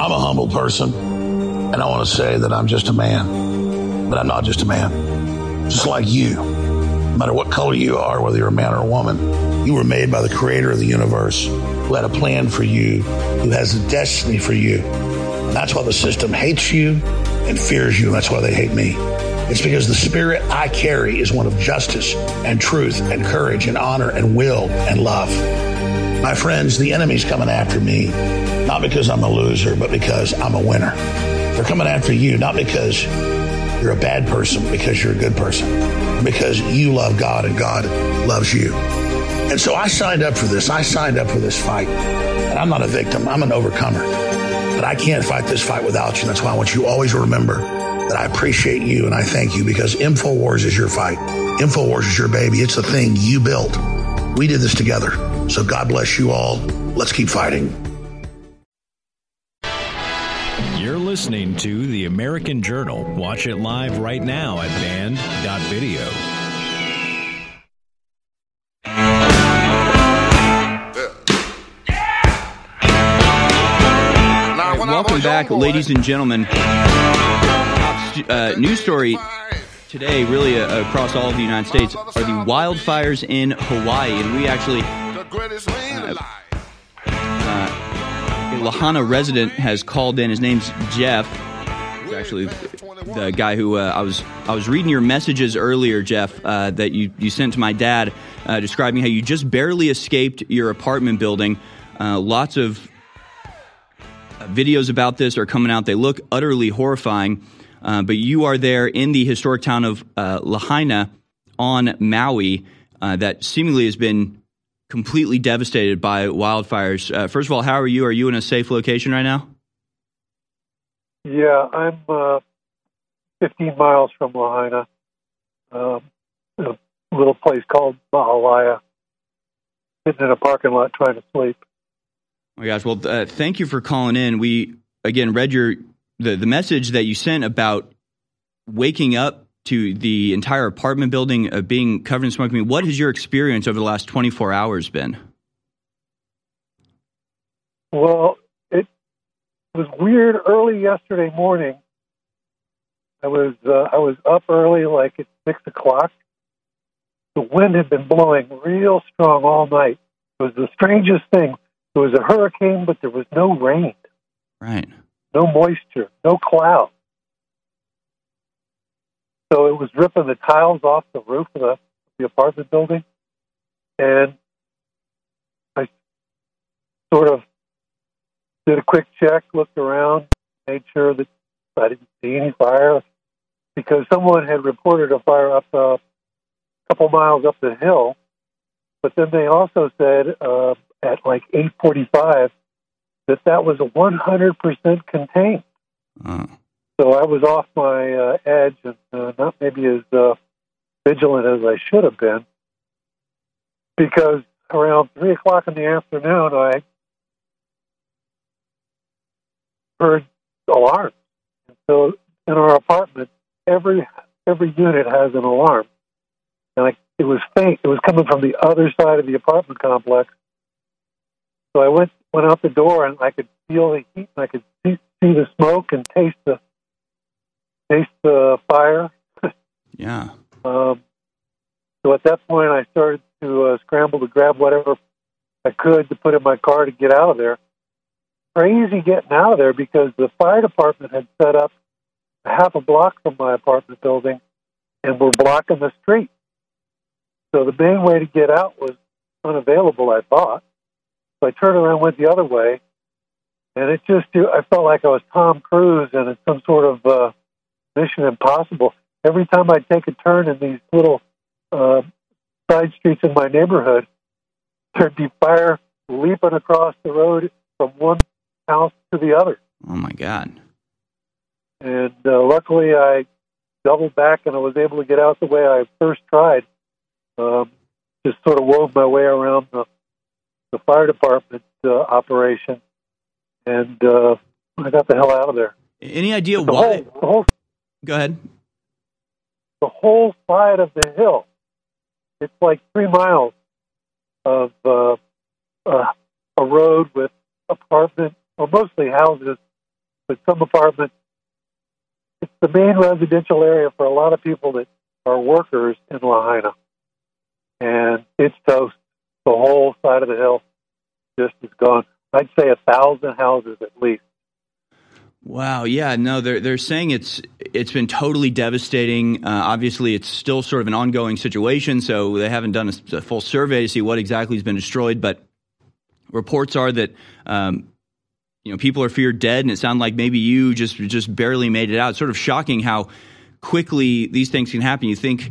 I'm a humble person, and I want to say that I'm just a man, but I'm not just a man. Just like you, no matter what color you are, whether you're a man or a woman, you were made by the creator of the universe, who had a plan for you, who has a destiny for you. And that's why the system hates you and fears you, and that's why they hate me. It's because the spirit I carry is one of justice and truth and courage and honor and will and love. My friends, the enemy's coming after me, not because I'm a loser, but because I'm a winner. They're coming after you, not because you're a bad person, because you're a good person, because you love God and God loves you. And so I signed up for this. I signed up for this fight. And I'm not a victim. I'm an overcomer. But I can't fight this fight without you. That's why I want you always to remember that I appreciate you and I thank you, because InfoWars is your fight. InfoWars is your baby. It's the thing you built. We did this together. So God bless you all. Let's keep fighting. You're listening to The American Journal. Watch it live right now at band dot video. Right, welcome back, ladies and gentlemen. Uh, news story today, really uh, across all of the United States, are the wildfires in Hawaii. And we actually... Uh, uh, a Lahaina resident has called in. His name's Jeff. He's actually the guy who uh, I was I was reading your messages earlier, Jeff, uh, that you, you sent to my dad, uh, describing how you just barely escaped your apartment building. Uh, lots of videos about this are coming out. They look utterly horrifying. Uh, but you are there in the historic town of uh, Lahaina on Maui uh, that seemingly has been completely devastated by wildfires. Uh, first of all, how are you? Are you in a safe location right now? Yeah, I'm uh, fifteen miles from Lahaina, um, in a little place called Maalaea, sitting in a parking lot trying to sleep. Oh my gosh. Well, uh, thank you for calling in. We, again, read your the, the message that you sent about waking up to the entire apartment building uh, being covered in smoke. I mean, what has your experience over the last twenty-four hours been? Well, it was weird. Early yesterday morning, I was uh, I was up early, like at six o'clock. The wind had been blowing real strong all night. It was the strangest thing. It was a hurricane, but there was no rain. Right. No moisture, no cloud. So it was ripping the tiles off the roof of the, the apartment building. And I sort of did a quick check, looked around, made sure that I didn't see any fire, because someone had reported a fire up a couple miles up the hill. But then they also said uh, at like eight forty-five that that was one hundred percent contained. Oh. So I was off my uh, edge and uh, not maybe as uh, vigilant as I should have been, because around three o'clock in the afternoon, I heard alarms. So in our apartment, every every unit has an alarm. And I, it was faint. It was coming from the other side of the apartment complex. So I went went out the door, and I could feel the heat, and I could see, see the smoke and taste the taste the fire. Yeah. Um, so at that point, I started to uh, scramble to grab whatever I could to put in my car to get out of there. Crazy getting out of there, because the fire department had set up a half a block from my apartment building, and were blocking the street. So the main way to get out was unavailable, I thought. So I turned around and went the other way, and it just, I felt like I was Tom Cruise in some sort of uh, Mission Impossible. Every time I'd take a turn in these little uh, side streets in my neighborhood, there'd be fire leaping across the road from one house to the other. Oh, my God. And uh, luckily, I doubled back, and I was able to get out the way I first tried. Um, just sort of wove my way around the, the fire department uh, operation, and uh, I got the hell out of there. Any idea the why? Whole, the whole, Go ahead. The whole side of the hill, it's like three miles of uh, uh, a road with apartment, or mostly houses, but some apartments. It's the main residential area for a lot of people that are workers in Lahaina. And it's toast. The whole side of the hill just is gone. I'd say a thousand houses at least. Wow. Yeah. No, they're they're saying it's it's been totally devastating. Uh, obviously, it's still sort of an ongoing situation, so they haven't done a, a full survey to see what exactly has been destroyed. But reports are that um, you know people are feared dead, and it sounded like maybe you just just barely made it out. It's sort of shocking how quickly these things can happen. You think.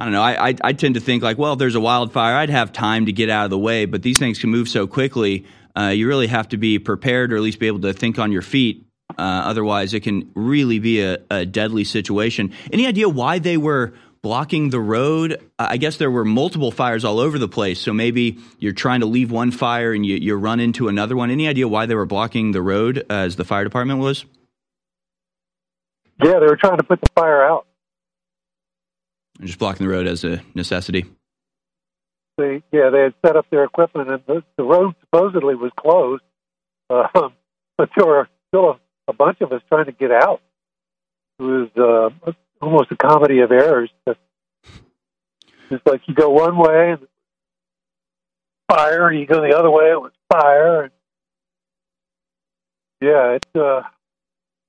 I don't know. I, I I tend to think like, well, if there's a wildfire, I'd have time to get out of the way. But these things can move so quickly. Uh, you really have to be prepared, or at least be able to think on your feet. Uh, otherwise, it can really be a, a deadly situation. Any idea why they were blocking the road? I guess there were multiple fires all over the place. So maybe you're trying to leave one fire and you, you run into another one. Any idea why they were blocking the road uh, as the fire department was? Yeah, they were trying to put the fire out. Just blocking the road as a necessity. They, yeah, they had set up their equipment, and the, the road supposedly was closed, uh, but there were still a, a bunch of us trying to get out. It was uh, almost a comedy of errors. It's like you go one way, and fire, and you go the other way, it was fire. And yeah, it, uh,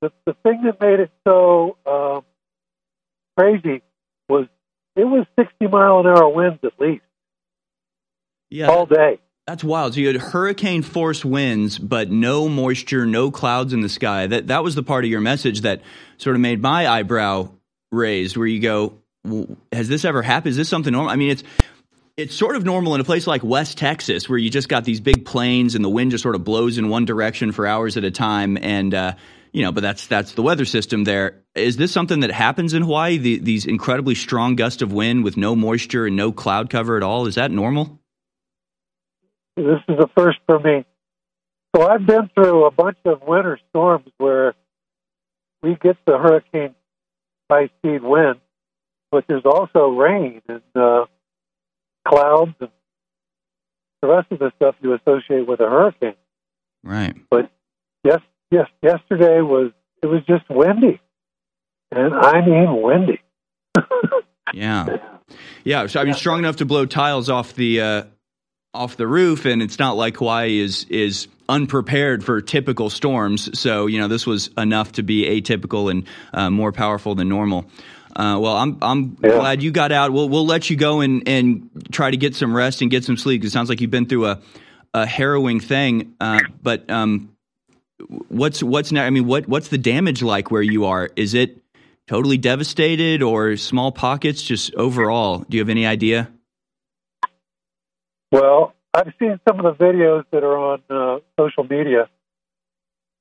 the, the thing that made it so um, crazy was it was sixty mile an hour winds at least. Yeah, all day. That's wild. So you had hurricane force winds, but no moisture, no clouds in the sky. That that was the part of your message that sort of made my eyebrow raised, where you go, has this ever happened? Is this something normal? I mean, it's it's sort of normal in a place like West Texas, where you just got these big plains and the wind just sort of blows in one direction for hours at a time. And, uh, you know, but that's that's the weather system there. Is this something that happens in Hawaii, the, these incredibly strong gusts of wind with no moisture and no cloud cover at all? Is that normal? This is a first for me. So I've been through a bunch of winter storms where we get the hurricane high-speed wind, but there's also rain and uh, clouds and the rest of the stuff you associate with a hurricane. Right. But yes, yes, yesterday was it was just windy, and I mean windy. Yeah, yeah. So I mean, strong enough to blow tiles off the. Uh... off the roof, and it's not like Hawaii is is unprepared for typical storms. So, you know, this was enough to be atypical and uh, more powerful than normal. Uh, well, I'm I'm yeah. glad you got out. We'll we'll let you go and, and try to get some rest and get some sleep. It sounds like you've been through a, a harrowing thing. Uh, but um, what's what's now? I mean, what what's the damage like where you are? Is it totally devastated or small pockets? Just overall, do you have any idea? Well, I've seen some of the videos that are on uh, social media,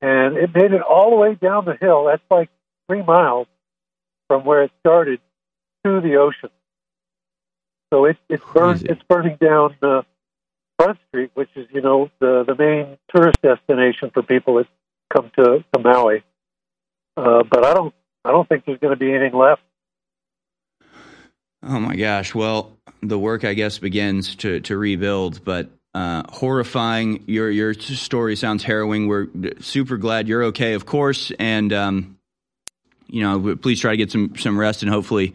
and it made it all the way down the hill. That's like three miles from where it started to the ocean. So it, it's, burn, it's burning down uh, Front Street, which is, you know, the, the main tourist destination for people that come to, to Maui. Uh, but I don't, I don't think there's going to be anything left. Oh, my gosh. Well, the work, I guess, begins to, to rebuild, but uh, horrifying. Your your story sounds harrowing. We're super glad you're okay, of course. And, um, you know, please try to get some, some rest, and hopefully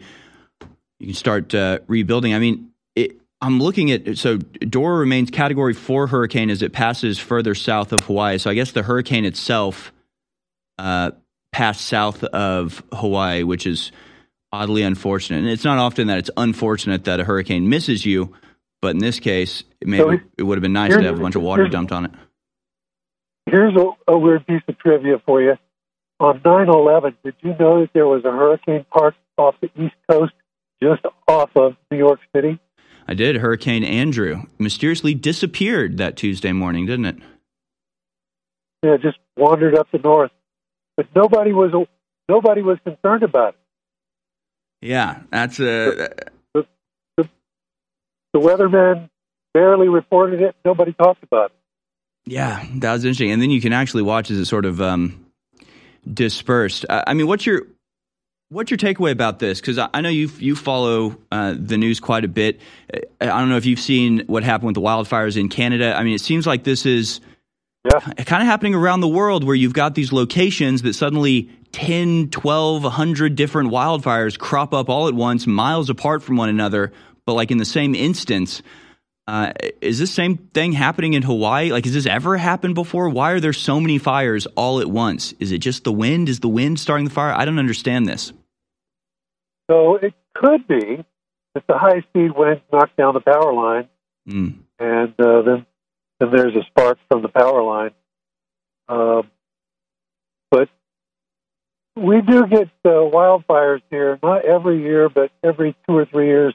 you can start uh, rebuilding. I mean, it, I'm looking at – so Dora remains Category four hurricane as it passes further south of Hawaii. So I guess the hurricane itself uh, passed south of Hawaii, which is – oddly unfortunate. And it's not often that it's unfortunate that a hurricane misses you, but in this case, it, may, so it, it would have been nice to have a bunch of water dumped on it. Here's a, a weird piece of trivia for you. On nine eleven, did you know that there was a hurricane parked off the East Coast just off of New York City? I did. Hurricane Andrew mysteriously disappeared that Tuesday morning, didn't it? Yeah, just wandered up the north. But nobody was nobody was concerned about it. Yeah, that's a... The, the, the weathermen barely reported it. Nobody talked about it. Yeah, that was interesting. And then you can actually watch as it sort of um, dispersed. I, I mean, what's your what's your takeaway about this? Because I, I know you you follow uh, the news quite a bit. I don't know if you've seen what happened with the wildfires in Canada. I mean, it seems like this is yeah. kind of happening around the world, where you've got these locations that suddenly... ten, twelve, one hundred different wildfires crop up all at once, miles apart from one another, but like in the same instance. Uh, is this same thing happening in Hawaii? Like, has this ever happened before? Why are there so many fires all at once? Is it just the wind? Is the wind starting the fire? I don't understand this. So it could be that the high-speed wind knocked down the power line, mm. and uh, then, then there's a spark from the power line. Uh, but We do get uh, wildfires here, not every year, but every two or three years.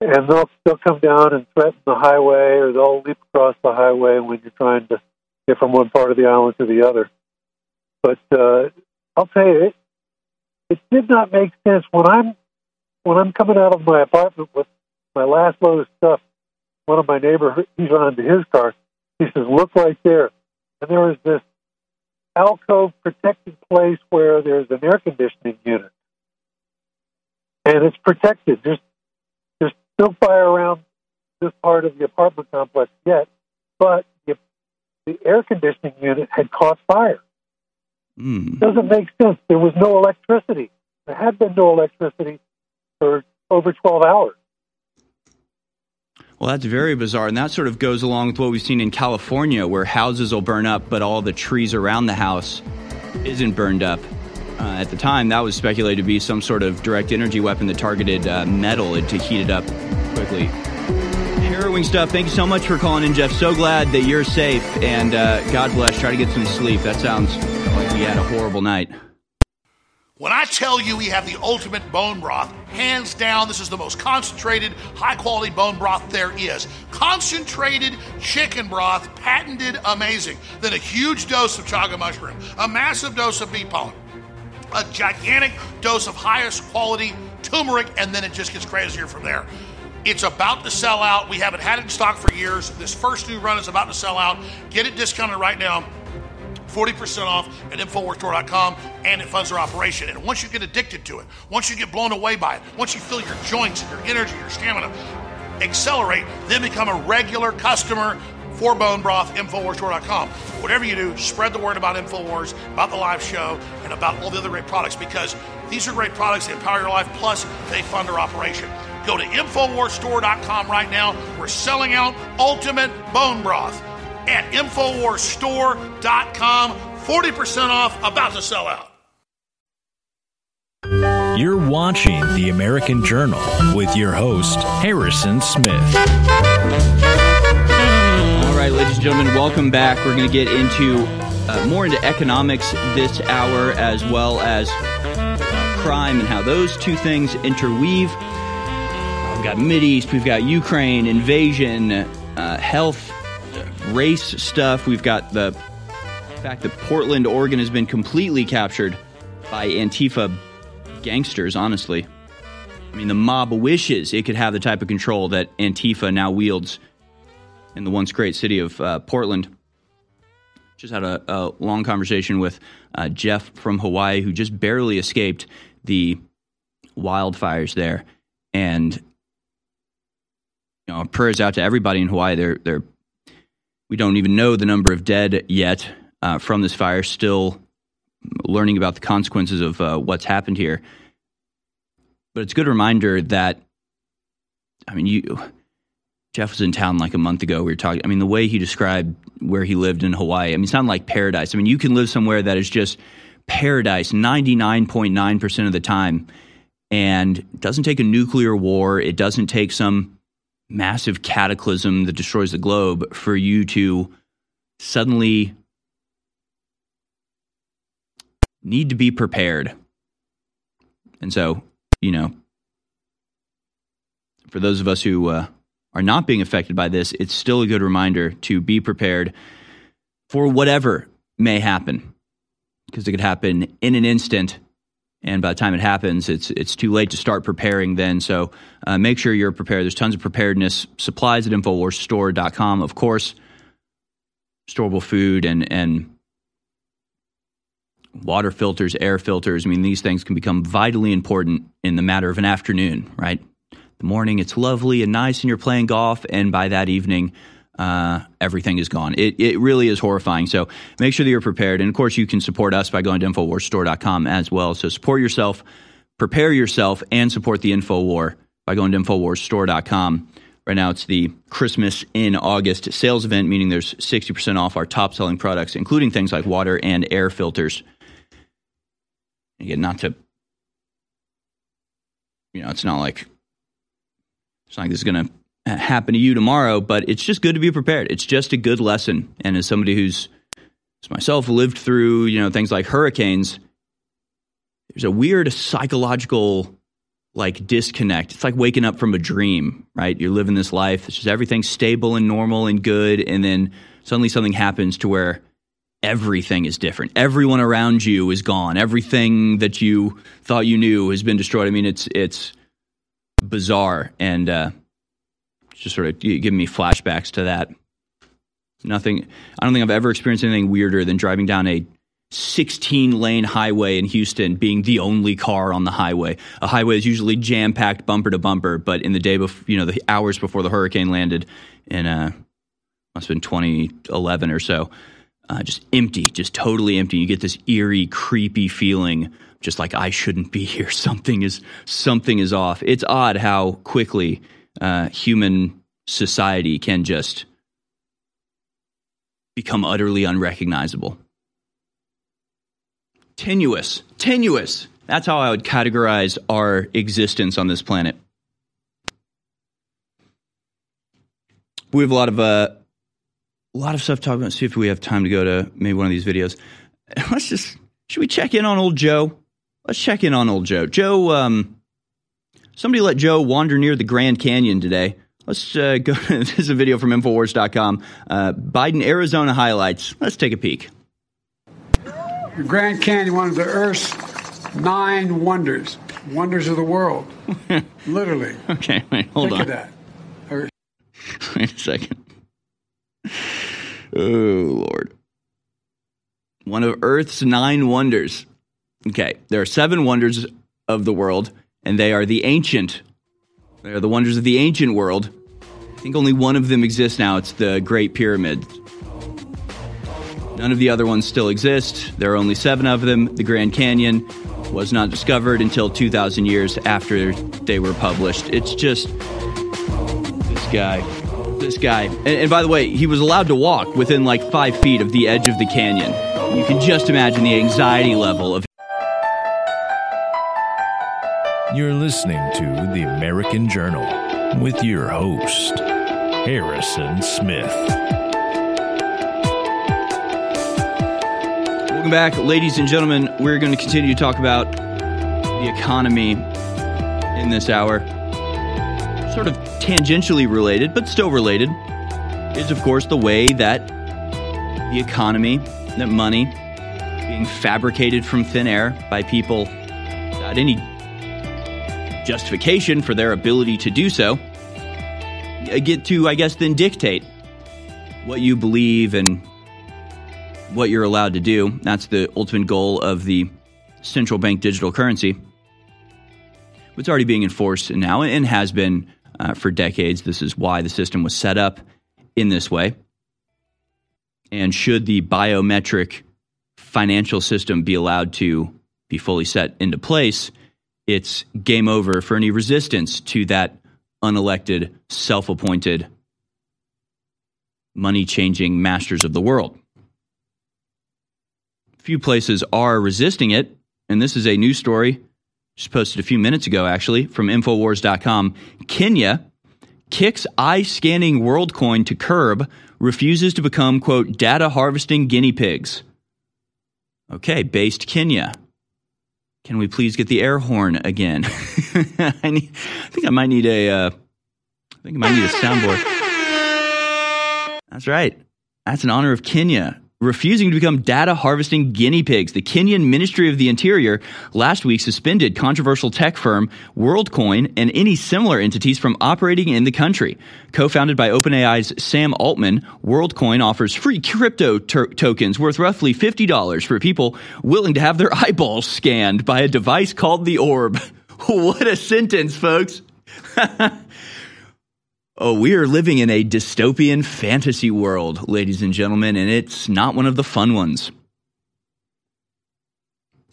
And they'll still come down and threaten the highway, or they'll leap across the highway when you're trying to get from one part of the island to the other. But uh, I'll tell you, it, it did not make sense. When I'm, when I'm coming out of my apartment with my last load of stuff, one of my neighbors, he's on to his car. He says, "Look right there." And there is this alcove protected place where there's an air conditioning unit, and it's protected. There's there's no fire around this part of the apartment complex yet, but the, the air conditioning unit had caught fire. Mm. Doesn't make sense. There was no electricity. There had been no electricity for over twelve hours. Well, that's very bizarre, and that sort of goes along with what we've seen in California, where houses will burn up, but all the trees around the house isn't burned up. Uh, at the time, that was speculated to be some sort of direct energy weapon that targeted uh, metal to heat it up quickly. harrowing stuff. Thank you so much for calling in, Jeff. So glad that you're safe, and uh, God bless. Try to get some sleep. That sounds like we had a horrible night. When I tell you we have the ultimate bone broth, hands down, this is the most concentrated, high-quality bone broth there is. Concentrated chicken broth, patented, amazing. Then a huge dose of chaga mushroom, a massive dose of bee pollen, a gigantic dose of highest quality turmeric, and then it just gets crazier from there. It's about to sell out. We haven't had it in stock for years. This first new run is about to sell out. Get it discounted right now. forty percent off at infowars store dot com, and it funds our operation. And once you get addicted to it, once you get blown away by it, once you feel your joints, your energy, your stamina accelerate, then become a regular customer for Bone Broth, infowars store dot com. Whatever you do, spread the word about InfoWars, about the live show, and about all the other great products, because these are great products that empower your life, plus they fund our operation. Go to infowars store dot com right now. We're selling out Ultimate Bone Broth at infowars store dot com. forty percent off, about to sell out. You're watching The American Journal with your host, Harrison Smith. All right, ladies and gentlemen, welcome back. We're going to get into uh, more into economics this hour, as well as uh, crime and how those two things interweave. We've got Mideast, we've got Ukraine, invasion, uh, health, race stuff. We've got the fact that Portland, Oregon has been completely captured by Antifa gangsters, honestly. I mean, the mob wishes it could have the type of control that Antifa now wields in the once great city of uh, Portland. Just had a, a long conversation with uh, Jeff from Hawaii, who just barely escaped the wildfires there. And, you know, prayers out to everybody in Hawaii. They're, they're We don't even know the number of dead yet uh, from this fire. Still learning about the consequences of uh, what's happened here. But it's a good reminder that, I mean, you, Jeff was in town like a month ago. We were talking. I mean, the way he described where he lived in Hawaii, I mean, it's not like paradise. I mean, you can live somewhere that is just paradise ninety-nine point nine percent of the time, and it doesn't take a nuclear war. It doesn't take some massive cataclysm that destroys the globe for you to suddenly need to be prepared. And so, you know, for those of us who uh, are not being affected by this, it's still a good reminder to be prepared for whatever may happen, because it could happen in an instant. And by the time it happens, it's it's too late to start preparing then. So uh, make sure you're prepared. There's tons of preparedness supplies at infowars store dot com, of course. Storable food and, and water filters, air filters. I mean, these things can become vitally important in the matter of an afternoon, right? The morning, it's lovely and nice, and you're playing golf. And by that evening, uh, everything is gone. It it really is horrifying. So make sure that you're prepared. And of course, you can support us by going to infowars store dot com as well. So support yourself, prepare yourself, and support the InfoWar by going to infowars store dot com. Right now, it's the Christmas in August sales event, meaning there's sixty percent off our top selling products, including things like water and air filters. Again, not to, you know, it's not like, it's not like this is going to happen to you tomorrow, but it's just good to be prepared. It's just a good lesson. And as somebody who's, as myself, lived through, you know, things like hurricanes, there's a weird psychological, like, disconnect. It's like waking up from a dream, right? You're living this life. It's just everything's stable and normal and good. And then suddenly something happens to where everything is different. Everyone around you is gone. Everything that you thought you knew has been destroyed. I mean, it's, it's bizarre. And, uh, just sort of giving me flashbacks to that. Nothing, I don't think I've ever experienced anything weirder than driving down a sixteen lane highway in Houston, being the only car on the highway. A highway is usually jam-packed bumper to bumper, but in the day before, you know, the hours before the hurricane landed in, uh, must have been twenty eleven or so, uh, just empty, just totally empty. You get this eerie, creepy feeling, just like, I shouldn't be here. Something is, something is off. It's odd how quickly Uh, human society can just become utterly unrecognizable. Tenuous. Tenuous. That's how I would categorize our existence on this planet. We have a lot of uh, a lot of stuff to talk about. Let's see if we have time to go to maybe one of these videos. Let's just should we check in on old Joe? Let's check in on old Joe. Joe, um, somebody let Joe wander near the Grand Canyon today. Let's uh, go. This is a video from Infowars dot com. Uh, Biden, Arizona highlights. Let's take a peek. The Grand Canyon, one of the Earth's nine wonders, wonders of the world, literally. Okay, wait, hold Think on. Of that. Wait a second. Oh, Lord. One of Earth's nine wonders. Okay, there are seven wonders of the world, and they are the ancient. They are the wonders of the ancient world. I think only one of them exists now. It's the Great Pyramid. None of the other ones still exist. There are only seven of them. The Grand Canyon was not discovered until two thousand years after they were published. It's just this guy. This guy. And, and by the way, he was allowed to walk within like five feet of the edge of the canyon. You can just imagine the anxiety level of. You're listening to The American Journal with your host, Harrison Smith. Welcome back, ladies and gentlemen. We're going to continue to talk about the economy in this hour. Sort of tangentially related, but still related, is of course the way that the economy, that money, being fabricated from thin air by people without any justification for their ability to do so, get to, I guess, then dictate what you believe and what you're allowed to do. That's the ultimate goal of the central bank digital currency. It's already being enforced now and has been uh, for decades. This is why the system was set up in this way. And should the biometric financial system be allowed to be fully set into place, it's game over for any resistance to that unelected, self-appointed, money-changing masters of the world. Few places are resisting it, and this is a news story just posted a few minutes ago, actually, from Infowars dot com. Kenya kicks eye-scanning WorldCoin to curb, refuses to become, quote, data-harvesting guinea pigs. Okay, based Kenya. Can we please get the air horn again? I, need, I think I might need a, uh, I think I might need a soundboard. That's right. That's in honor of Kenya. Refusing to become data-harvesting guinea pigs. The Kenyan Ministry of the Interior last week suspended controversial tech firm WorldCoin and any similar entities from operating in the country. Co-founded by OpenAI's Sam Altman, WorldCoin offers free crypto ter- tokens worth roughly fifty dollars for people willing to have their eyeballs scanned by a device called the Orb. What a sentence, folks. Oh, we are living in a dystopian fantasy world, ladies and gentlemen, and it's not one of the fun ones.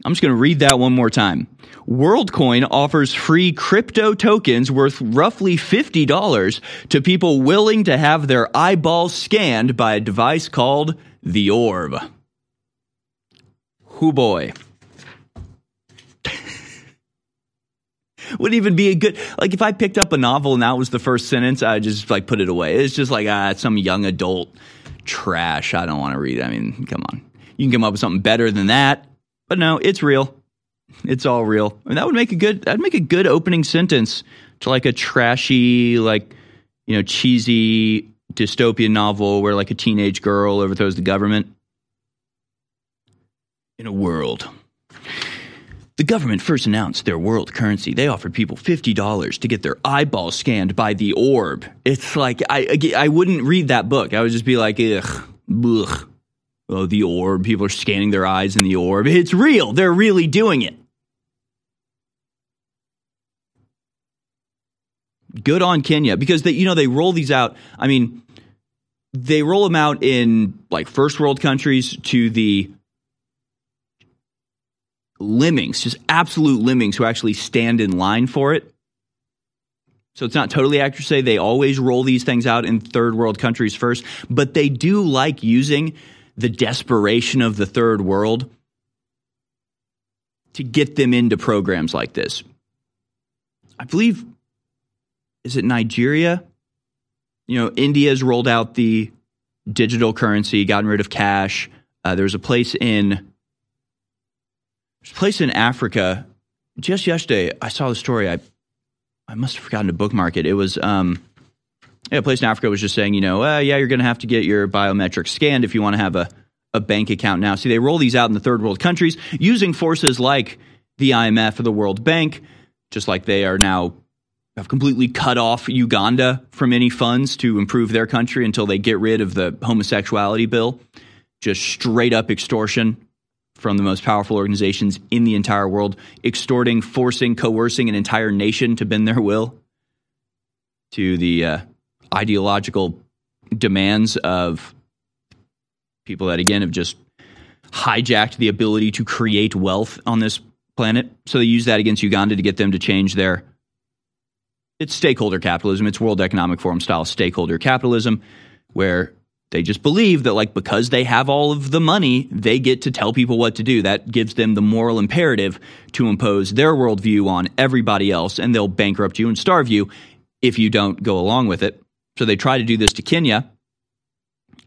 I'm just going to read that one more time. WorldCoin offers free crypto tokens worth roughly fifty dollars to people willing to have their eyeballs scanned by a device called the Orb. Hoo boy. Wouldn't even be a good, like if I picked up a novel and that was the first sentence, I just like put it away. It's just like, ah, it's some young adult trash. I don't want to read it. I mean, come on. You can come up with something better than that. But no, it's real. It's all real. I mean, that would make a good, that'd make a good opening sentence to like a trashy, like, you know, cheesy dystopian novel where like a teenage girl overthrows the government in a world. The government first announced their world currency. They offered people fifty dollars to get their eyeballs scanned by the Orb. It's like, I I wouldn't read that book. I would just be like, ugh, ugh. Oh, the Orb. People are scanning their eyes in the Orb. It's real. They're really doing it. Good on Kenya. Because, they, you know, they roll these out. I mean, they roll them out in, like, first world countries to the lemmings, just absolute lemmings who actually stand in line for it. So it's not totally accurate to say they always roll these things out in third world countries first, but they do like using the desperation of the third world to get them into programs like this. I believe, is it Nigeria? you know, India's rolled out the digital currency, gotten rid of cash. Uh, there was a place in, there was a place in Africa. Just yesterday, I saw the story. I, I must have forgotten to bookmark it. It was, um, yeah, a place in Africa was just saying, you know, uh, yeah, you're going to have to get your biometric scanned if you want to have a, a bank account now. See, they roll these out in the third world countries using forces like the I M F or the World Bank, just like they are now have completely cut off Uganda from any funds to improve their country until they get rid of the homosexuality bill. Just straight up extortion from the most powerful organizations in the entire world, extorting, forcing, coercing an entire nation to bend their will to the uh, ideological demands of people that, again, have just hijacked the ability to create wealth on this planet. So they use that against Uganda to get them to change their... It's stakeholder capitalism. It's World Economic Forum style stakeholder capitalism, where they just believe that, like, because they have all of the money, they get to tell people what to do. That gives them the moral imperative to impose their worldview on everybody else, and they'll bankrupt you and starve you if you don't go along with it. So they try to do this to Kenya,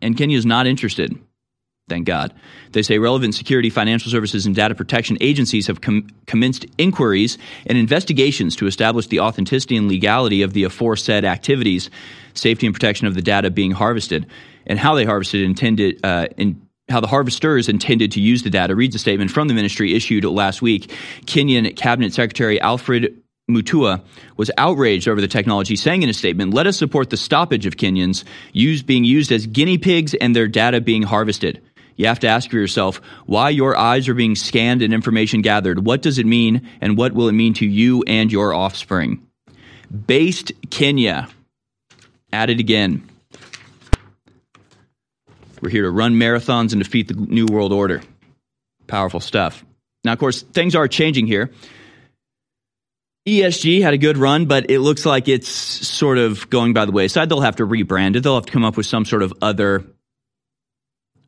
and Kenya's not interested. Thank God. They say relevant security, financial services, and data protection agencies have com- commenced inquiries and investigations to establish the authenticity and legality of the aforesaid activities, safety and protection of the data being harvested, and how they harvested intended, uh, and how the harvesters intended to use the data. Reads a statement from the ministry issued last week. Kenyan Cabinet Secretary Alfred Mutua was outraged over the technology, saying in a statement, "Let us support the stoppage of Kenyans used being used as guinea pigs and their data being harvested." You have to ask for yourself why your eyes are being scanned and information gathered. What does it mean, and what will it mean to you and your offspring? Based Kenya. At it again. We're here to run marathons and defeat the New World Order. Powerful stuff. Now, of course, things are changing here. E S G had a good run, but it looks like it's sort of going by the wayside. They'll have to rebrand it. They'll have to come up with some sort of other...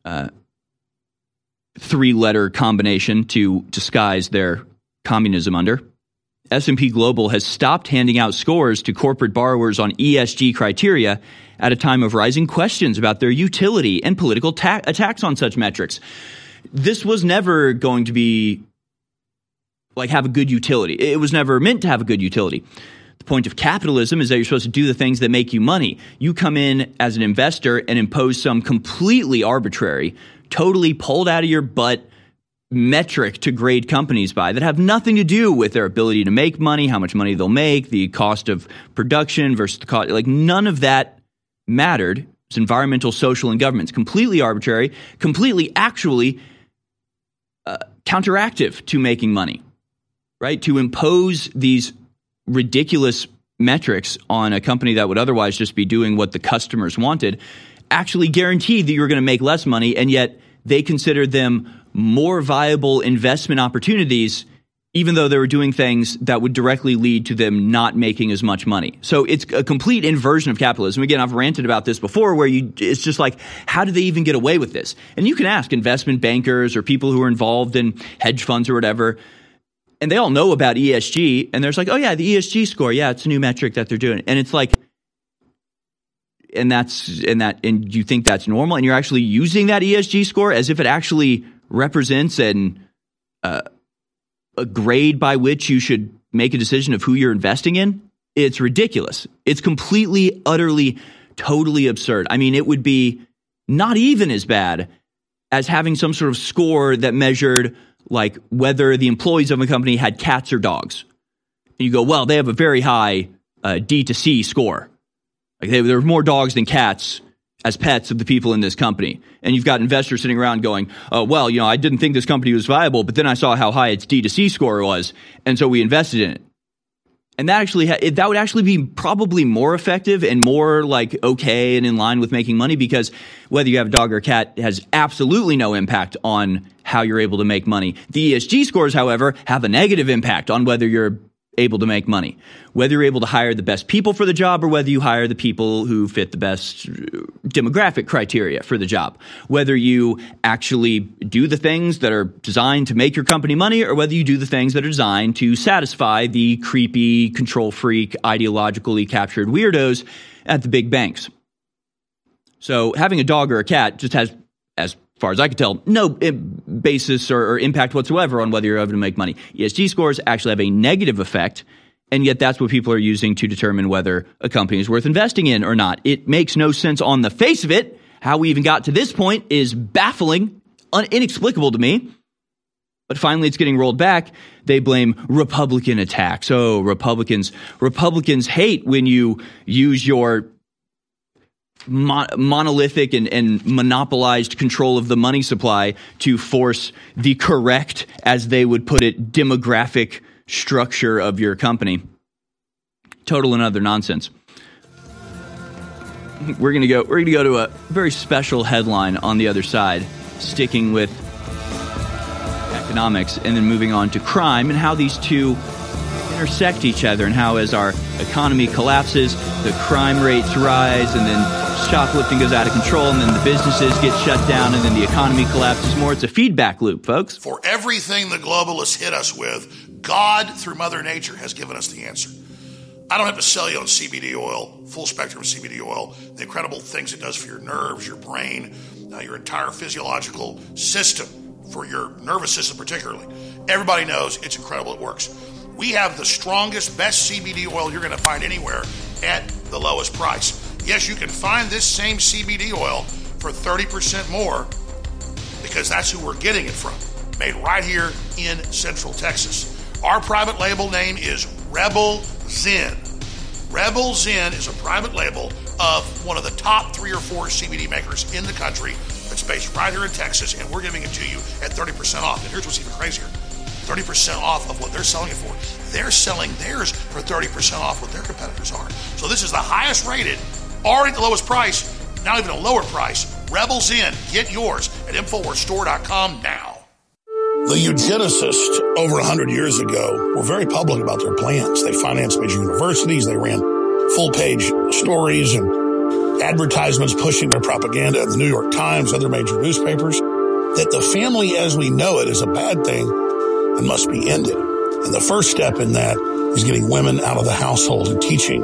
Uh, three-letter combination to disguise their communism under. S and P Global has stopped handing out scores to corporate borrowers on E S G criteria at a time of rising questions about their utility and political ta- attacks on such metrics. This was never going to be, like, have a good utility. It was never meant to have a good utility. The point of capitalism is that you're supposed to do the things that make you money. You come in as an investor and impose some completely arbitrary, totally pulled out of your butt metric to grade companies by that have nothing to do with their ability to make money, how much money they'll make, the cost of production versus the cost. Like, none of that mattered. It's environmental, social, and governance. Completely arbitrary, completely actually uh, counteractive to making money, right? To impose these ridiculous metrics on a company that would otherwise just be doing what the customers wanted actually guaranteed that you were going to make less money, and yet they considered them more viable investment opportunities, even though they were doing things that would directly lead to them not making as much money. So it's a complete inversion of capitalism. Again, I've ranted about this before, where you it's just like, how do they even get away with this? And you can ask investment bankers or people who are involved in hedge funds or whatever, and they all know about E S G, and they're just like, oh yeah, the E S G score, yeah, it's a new metric that they're doing. And it's like, and that's, and that, and you think that's normal, and you're actually using that E S G score as if it actually represents an, uh, a grade by which you should make a decision of who you're investing in. It's ridiculous. It's completely, utterly, totally absurd. I mean, it would be not even as bad as having some sort of score that measured, like, whether the employees of a company had cats or dogs. And you go, well, they have a very high uh, D to C score. Like, they, there are more dogs than cats as pets of the people in this company. And you've got investors sitting around going, oh, well, you know, I didn't think this company was viable, but then I saw how high its D to C score was, and so we invested in it. And that actually, ha- it, that would actually be probably more effective and more, like, okay and in line with making money, because whether you have a dog or a cat has absolutely no impact on how you're able to make money. The E S G scores, however, have a negative impact on whether you're able to make money, whether you're able to hire the best people for the job, or whether you hire the people who fit the best demographic criteria for the job, whether you actually do the things that are designed to make your company money, or whether you do the things that are designed to satisfy the creepy, control freak, ideologically captured weirdos at the big banks. So having a dog or a cat just has, as far as I could tell, no basis or, or impact whatsoever on whether you're able to make money. E S G scores actually have a negative effect, and yet that's what people are using to determine whether a company is worth investing in or not. It makes no sense on the face of it. How we even got to this point is baffling, un- inexplicable to me. But finally, it's getting rolled back. They blame Republican attacks. Oh, Republicans. Republicans hate when you use your Mon- monolithic and, and monopolized control of the money supply to force the correct, as they would put it, demographic structure of your company. Total and utter nonsense. We're gonna go. We're gonna go to a very special headline on the other side, sticking with economics, and then moving on to crime and how these two intersect each other, and how as our economy collapses, the crime rates rise, and then shoplifting goes out of control, and then the businesses get shut down, and then the economy collapses more. It's a feedback loop, folks. For everything the globalists hit us with, God, through Mother Nature, has given us the answer. I don't have to sell you on C B D oil, full spectrum C B D oil, the incredible things it does for your nerves, your brain, uh, your entire physiological system, for your nervous system particularly. Everybody knows it's incredible, it works. We have the strongest, best C B D oil you're going to find anywhere at the lowest price. Yes, you can find this same C B D oil for thirty percent more because that's who we're getting it from, made right here in Central Texas. Our private label name is Rebel Zen. Rebel Zen is a private label of one of the top three or four C B D makers in the country. It's based right here in Texas, and we're giving it to you at thirty percent off. And here's what's even crazier. thirty percent off of what they're selling it for. They're selling theirs for thirty percent off what their competitors are. So this is the highest rated, already at the lowest price, not even a lower price. Rebels in. Get yours at infowars store dot com now. The eugenicists over one hundred years ago were very public about their plans. They financed major universities. They ran full-page stories and advertisements pushing their propaganda in the New York Times, other major newspapers, that the family as we know it is a bad thing and must be ended. And the first step in that is getting women out of the household and teaching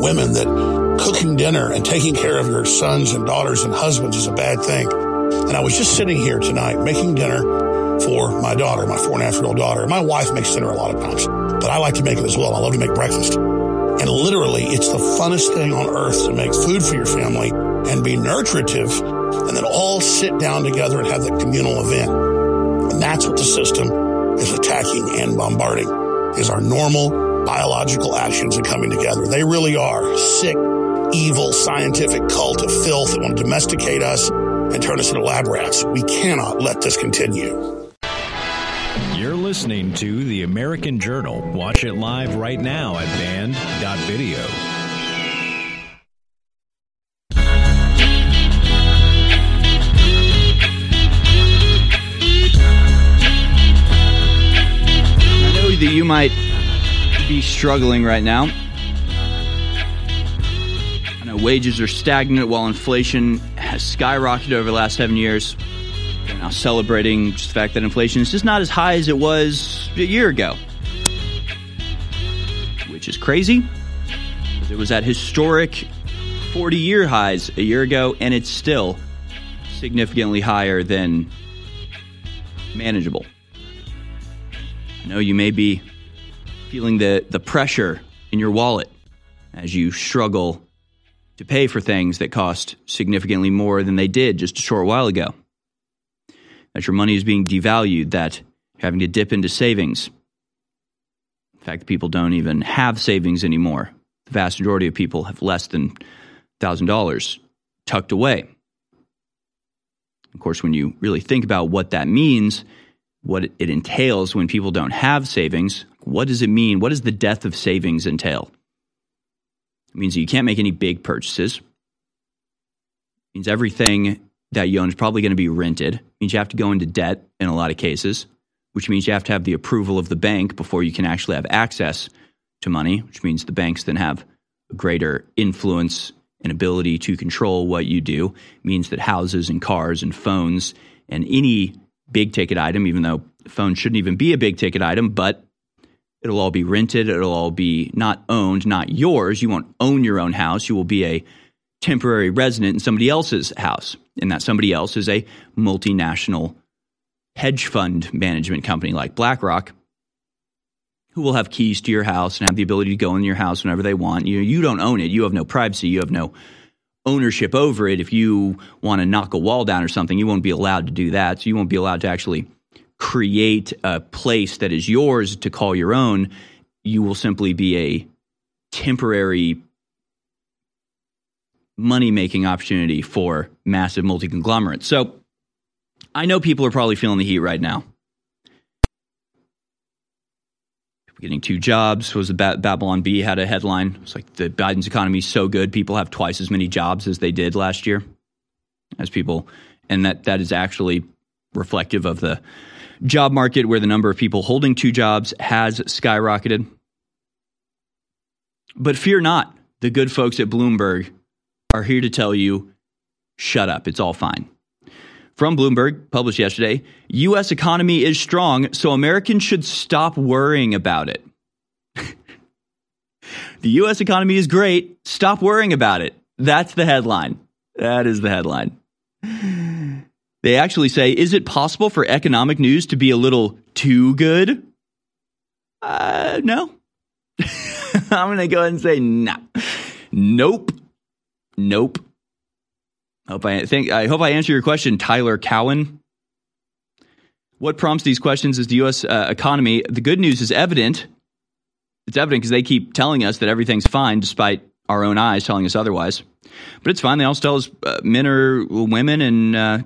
women that cooking dinner and taking care of your sons and daughters and husbands is a bad thing. And I was just sitting here tonight making dinner for my daughter, my four and a half year old daughter. My wife makes dinner a lot of times, but I like to make it as well. I love to make breakfast. And literally, it's the funnest thing on earth to make food for your family and be nutritive and then all sit down together and have that communal event. And that's what the system is attacking and bombarding, is our normal biological actions are coming together. They really are sick, evil, scientific cult of filth that want to domesticate us and turn us into lab rats. We cannot let this continue. You're listening to The American Journal. Watch it live right now at band dot video. That you might be struggling right now. I know wages are stagnant while inflation has skyrocketed over the last seven years. We're now celebrating just the fact that inflation is just not as high as it was a year ago, which is crazy because it was at historic forty-year highs a year ago, and it's still significantly higher than manageable. I know you may be feeling the, the pressure in your wallet as you struggle to pay for things that cost significantly more than they did just a short while ago. That your money is being devalued, that you're having to dip into savings. In fact, people don't even have savings anymore. The vast majority of people have less than one thousand dollars tucked away. Of course, when you really think about what that means, what it entails when people don't have savings. What does it mean? What does the death of savings entail? It means that you can't make any big purchases. It means everything that you own is probably going to be rented. It means you have to go into debt in a lot of cases, which means you have to have the approval of the bank before you can actually have access to money, which means the banks then have a greater influence and ability to control what you do. It means that houses and cars and phones and any big ticket item, even though the phone shouldn't even be a big ticket item, but it'll all be rented. It'll all be not owned, not yours. You won't own your own house. You will be a temporary resident in somebody else's house. And that somebody else is a multinational hedge fund management company like BlackRock, who will have keys to your house and have the ability to go in your house whenever they want. You, you don't own it. You have no privacy. You have no ownership over it. If you want to knock a wall down or something, you won't be allowed to do that. So you won't be allowed to actually create a place that is yours to call your own. You will simply be a temporary money-making opportunity for massive multi-conglomerates. So I know people are probably feeling the heat right now. People getting two jobs. Was the ba- Babylon Bee had a headline. It's like the Biden's economy is so good, people have twice as many jobs as they did last year. As people, and that that is actually reflective of the job market, where the number of people holding two jobs has skyrocketed. But fear not, the good folks at Bloomberg are here to tell you, shut up, it's all fine. From Bloomberg, published yesterday, U S economy is strong, so Americans should stop worrying about it. The U S economy is great, stop worrying about it. That's the headline. That is the headline. They actually say, is it possible for economic news to be a little too good? Uh, no. I'm going to go ahead and say no. Nah. Nope. Nope. Hope I think I hope I answer your question, Tyler Cowan. What prompts these questions is the U S uh, economy. The good news is evident. It's evident because they keep telling us that everything's fine, despite our own eyes telling us otherwise. But it's fine. They also tell us uh, men are women and uh,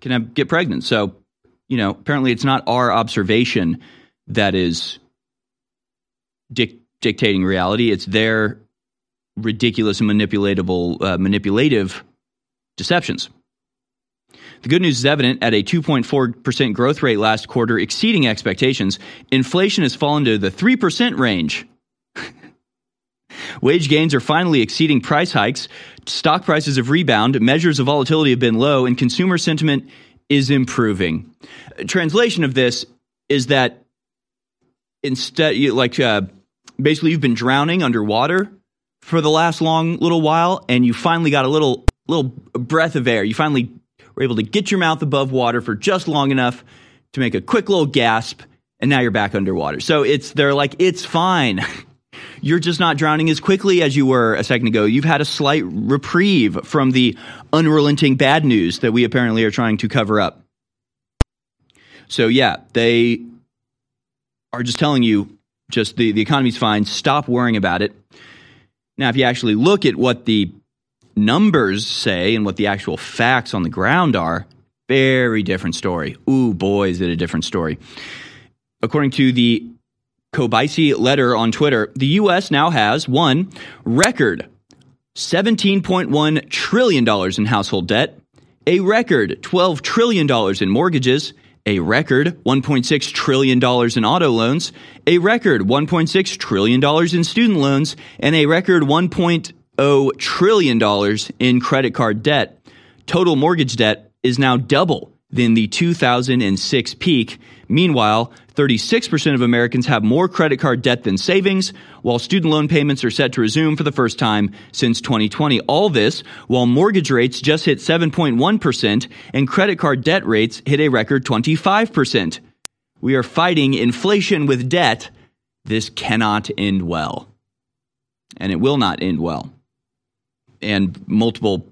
can have, get pregnant. So, you know, apparently it's not our observation that is dic- dictating reality. It's their ridiculous and manipulatable, uh, manipulative deceptions. The good news is evident at a two point four percent growth rate last quarter, exceeding expectations. Inflation has fallen to the three percent range. Wage gains are finally exceeding price hikes. Stock prices have rebounded. Measures of volatility have been low, and consumer sentiment is improving. Translation of this is that instead, like, uh, basically, you've been drowning underwater for the last long little while, and you finally got a little little breath of air. You finally were able to get your mouth above water for just long enough to make a quick little gasp, and now you're back underwater. So it's they're like, it's fine. You're just not drowning as quickly as you were a second ago. You've had a slight reprieve from the unrelenting bad news that we apparently are trying to cover up. So yeah, they are just telling you, just the, the economy's fine. Stop worrying about it. Now, if you actually look at what the numbers say and what the actual facts on the ground are, very different story. Ooh, boy, is it a different story. According to the Kobayashi letter on Twitter, the U S now has, one, record seventeen point one trillion dollars in household debt, a record twelve trillion dollars in mortgages, a record one point six trillion dollars in auto loans, a record one point six trillion dollars in student loans, and a record one point zero trillion dollars in credit card debt. Total mortgage debt is now double than the two thousand six peak. Meanwhile, thirty-six percent of Americans have more credit card debt than savings, while student loan payments are set to resume for the first time since twenty twenty. All this while mortgage rates just hit seven point one percent and credit card debt rates hit a record twenty-five percent. We are fighting inflation with debt. This cannot end well. And it will not end well. And multiple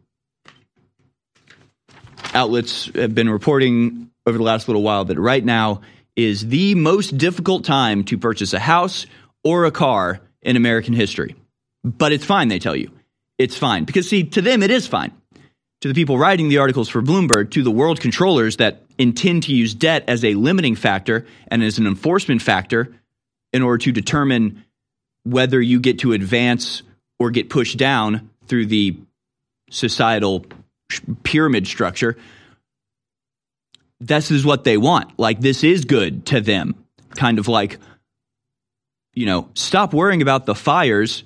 outlets have been reporting over the last little while that right now is the most difficult time to purchase a house or a car in American history. But it's fine, they tell you. It's fine. Because, see, to them, it is fine. To the people writing the articles for Bloomberg, to the world controllers that intend to use debt as a limiting factor and as an enforcement factor in order to determine whether you get to advance or get pushed down through the societal pyramid structure, this is what they want. Like, this is good to them. Kind of like, you know, stop worrying about the fires.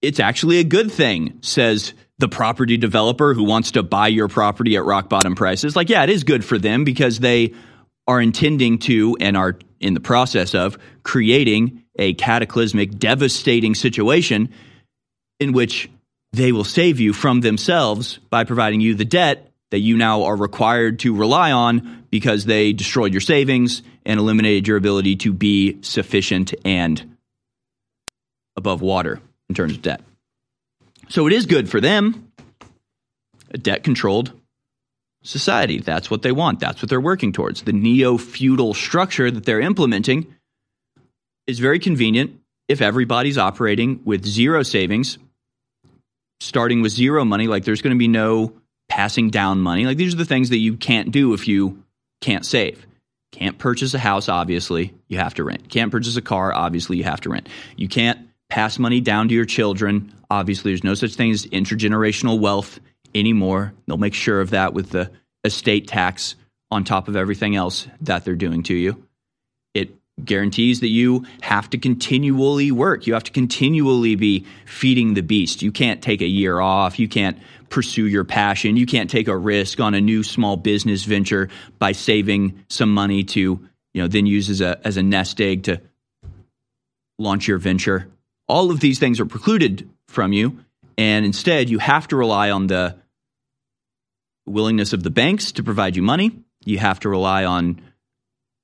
It's actually a good thing, says the property developer who wants to buy your property at rock bottom prices. Like, yeah, it is good for them because they are intending to and are in the process of creating a cataclysmic, devastating situation in which they will save you from themselves by providing you the debt that you now are required to rely on because they destroyed your savings and eliminated your ability to be sufficient and above water in terms of debt. So it is good for them. A debt-controlled society. That's what they want. That's what they're working towards. The neo-feudal structure that they're implementing is very convenient if everybody's operating with zero savings, starting with zero money. Like, there's going to be no passing down money. Like, these are the things that you can't do if you can't save. Can't purchase a house, obviously, you have to rent. Can't purchase a car, obviously, you have to rent. You can't pass money down to your children. Obviously, there's no such thing as intergenerational wealth anymore. They'll make sure of that with the estate tax on top of everything else that they're doing to you. It guarantees that you have to continually work. You have to continually be feeding the beast. You can't take a year off. You can't pursue your passion. You can't take a risk on a new small business venture by saving some money to, you know, then use as a as a nest egg to launch your venture. All of these things are precluded from you, and instead you have to rely on the willingness of the banks to provide you money. You have to rely on,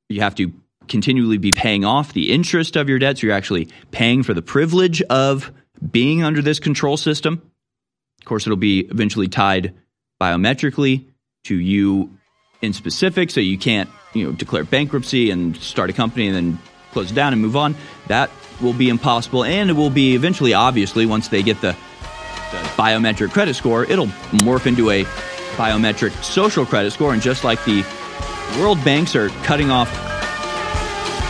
you have to continually be paying off the interest of your debt. So you're actually paying for the privilege of being under this control system. Of course, it'll be eventually tied biometrically to you in specific. So you can't, you know, declare bankruptcy and start a company and then close it down and move on. That will be impossible. And it will be eventually, obviously, once they get the, the biometric credit score, it'll morph into a biometric social credit score. And just like the world banks are cutting off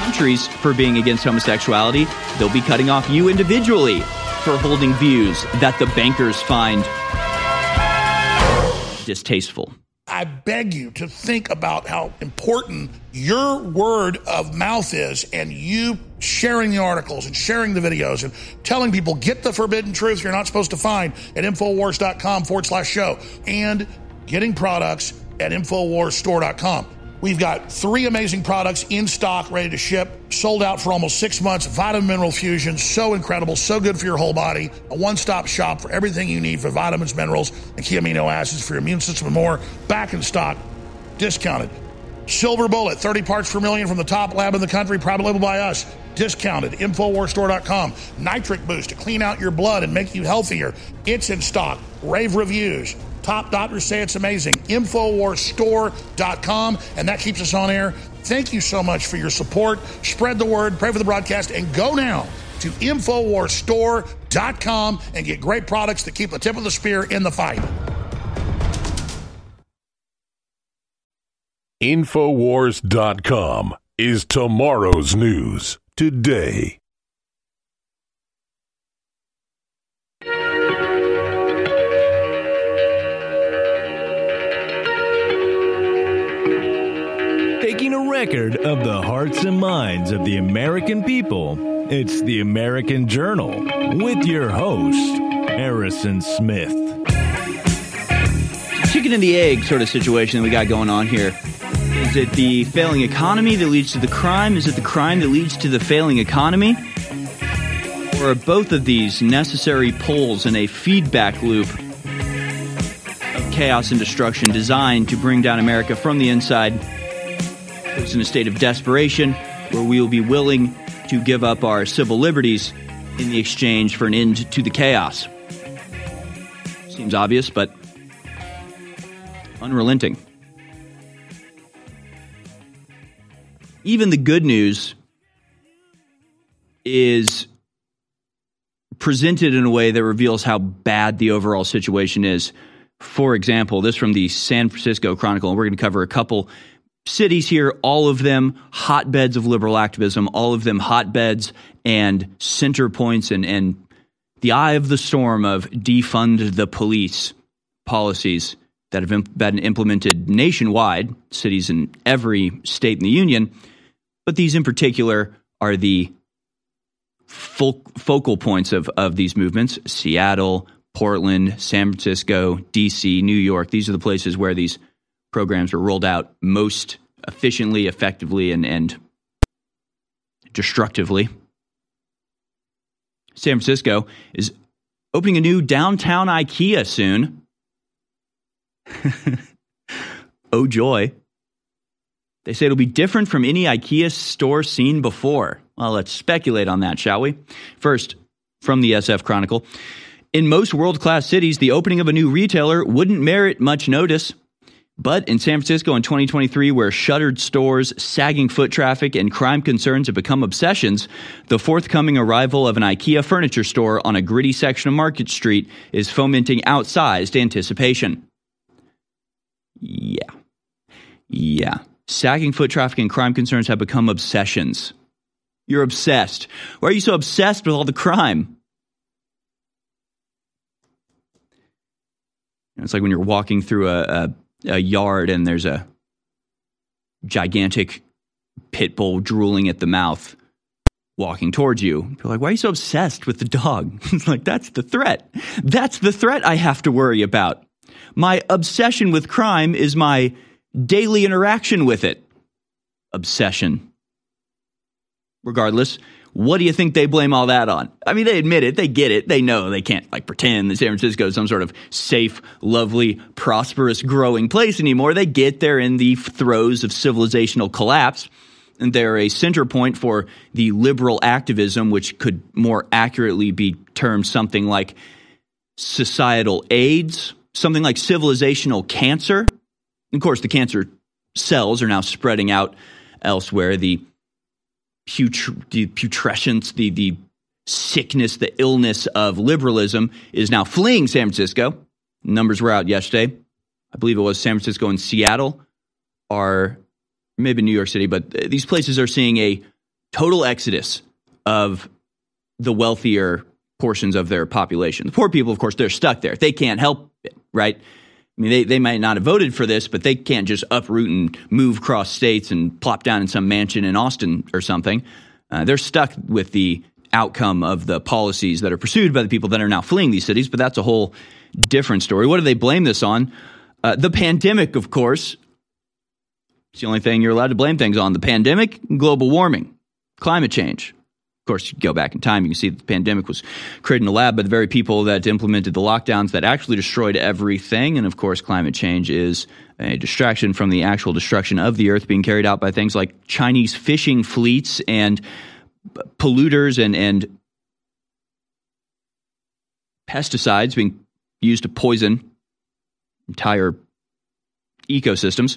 countries for being against homosexuality, they'll be cutting off you individually for holding views that the bankers find distasteful. I beg you to think about how important your word of mouth is, and you sharing the articles and sharing the videos and telling people, get the forbidden truth you're not supposed to find at Infowars.com forward slash show and getting products at Infowars Store dot com. We've got three amazing products in stock, ready to ship, sold out for almost six months. Vitamin Mineral Fusion, so incredible, so good for your whole body. A one-stop shop for everything you need for vitamins, minerals, and key amino acids for your immune system and more. Back in stock, discounted. Silver Bullet, thirty parts per million from the top lab in the country, private label by us. Discounted, Infowars Store dot com. Nitric Boost to clean out your blood and make you healthier. It's in stock. Rave reviews. Top doctors say it's amazing. Infowars Store dot com, and that keeps us on air. Thank you so much for your support. Spread the word, pray for the broadcast, and go now to Infowars Store dot com and get great products that keep the tip of the spear in the fight. Infowars dot com is tomorrow's news today. Taking a record of the hearts and minds of the American people, it's the American Journal with your host, Harrison Smith. Chicken and the egg sort of situation that we got going on here. Is it the failing economy that leads to the crime? Is it the crime that leads to the failing economy? Or are both of these necessary pulls in a feedback loop of chaos and destruction designed to bring down America from the inside? It's in a state of desperation where we will be willing to give up our civil liberties in the exchange for an end to the chaos. Seems obvious, but unrelenting. Even the good news is presented in a way that reveals how bad the overall situation is. For example, this from the San Francisco Chronicle, and we're going to cover a couple cities here, all of them hotbeds of liberal activism, all of them hotbeds and center points and, and the eye of the storm of defund the police policies that have imp- been implemented nationwide, cities in every state in the union. But these in particular are the fo- focal points of, of these movements. Seattle, Portland, San Francisco, D C, New York. These are the places where these programs were rolled out most efficiently, effectively, and, and destructively. San Francisco is opening a new downtown IKEA soon. Oh, joy. They say it'll be different from any IKEA store seen before. Well, let's speculate on that, shall we? First, from the S F Chronicle. In most world-class cities, the opening of a new retailer wouldn't merit much notice. But in San Francisco in twenty twenty-three, where shuttered stores, sagging foot traffic, and crime concerns have become obsessions, the forthcoming arrival of an IKEA furniture store on a gritty section of Market Street is fomenting outsized anticipation. Yeah. Yeah. Sagging foot traffic and crime concerns have become obsessions. You're obsessed. Why are you so obsessed with all the crime? It's like when you're walking through a... a a yard and there's a gigantic pit bull drooling at the mouth walking towards you. People are like, why are you so obsessed with the dog? It's like, that's the threat. That's the threat I have to worry about. My obsession with crime is my daily interaction with it. Obsession. Regardless, what do you think they blame all that on? I mean, they admit it. They get it. They know they can't, like, pretend that San Francisco is some sort of safe, lovely, prosperous, growing place anymore. They get they're in the throes of civilizational collapse, and they're a center point for the liberal activism, which could more accurately be termed something like societal AIDS, something like civilizational cancer. Of course, the cancer cells are now spreading out elsewhere. The Putr- the putrescence, the, the sickness, the illness of liberalism is now fleeing San Francisco. Numbers were out yesterday. I believe it was San Francisco and Seattle are, maybe New York City, but these places are seeing a total exodus of the wealthier portions of their population. The poor people, of course, they're stuck there. They can't help it, right? I mean, they, they might not have voted for this, but they can't just uproot and move across states and plop down in some mansion in Austin or something. Uh, they're stuck with the outcome of the policies that are pursued by the people that are now fleeing these cities, but that's a whole different story. What do they blame this on? Uh, the pandemic, of course. It's the only thing you're allowed to blame things on. The pandemic, global warming, climate change. Of course, you go back in time, you can see that the pandemic was created in a lab by the very people that implemented the lockdowns that actually destroyed everything. And of course, climate change is a distraction from the actual destruction of the earth being carried out by things like Chinese fishing fleets and polluters and, and pesticides being used to poison entire ecosystems.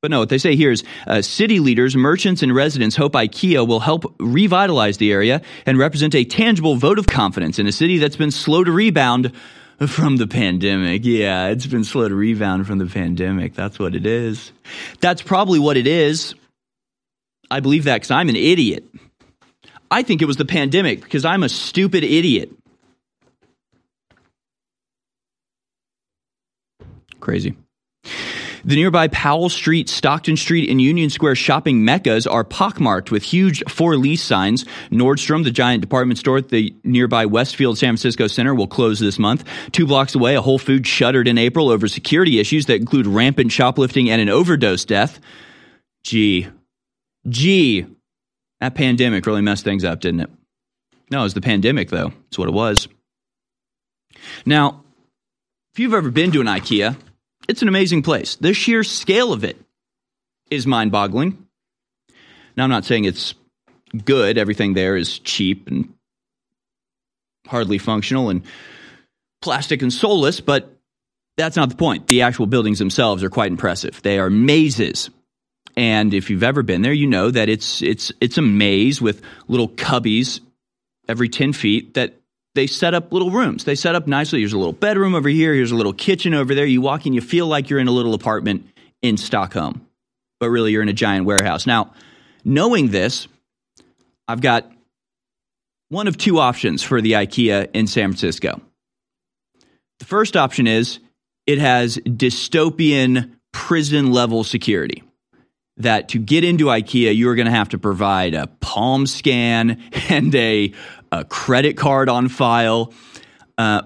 But no, what they say here is uh, city leaders, merchants, and residents hope IKEA will help revitalize the area and represent a tangible vote of confidence in a city that's been slow to rebound from the pandemic. Yeah, it's been slow to rebound from the pandemic. That's what it is. That's probably what it is. I believe that because I'm an idiot. I think it was the pandemic because I'm a stupid idiot. Crazy. The nearby Powell Street, Stockton Street, and Union Square shopping meccas are pockmarked with huge for-lease signs. Nordstrom, the giant department store at the nearby Westfield San Francisco Center, will close this month. Two blocks away, a Whole Foods shuttered in April over security issues that include rampant shoplifting and an overdose death. Gee. Gee. That pandemic really messed things up, didn't it? No, it was the pandemic, though. That's what it was. Now, if you've ever been to an IKEA... it's an amazing place. The sheer scale of it is mind-boggling. Now, I'm not saying it's good. Everything there is cheap and hardly functional and plastic and soulless, but that's not the point. The actual buildings themselves are quite impressive. They are mazes. And if you've ever been there, you know that it's it's it's a maze with little cubbies every ten feet that they set up little rooms. They set up nicely. Here's a little bedroom over here. Here's a little kitchen over there. You walk in, you feel like you're in a little apartment in Stockholm, but really you're in a giant warehouse. Now, knowing this, I've got one of two options for the IKEA in San Francisco. The first option is it has dystopian prison level security. That to get into IKEA, you're going to have to provide a palm scan and a, a credit card on file. Uh,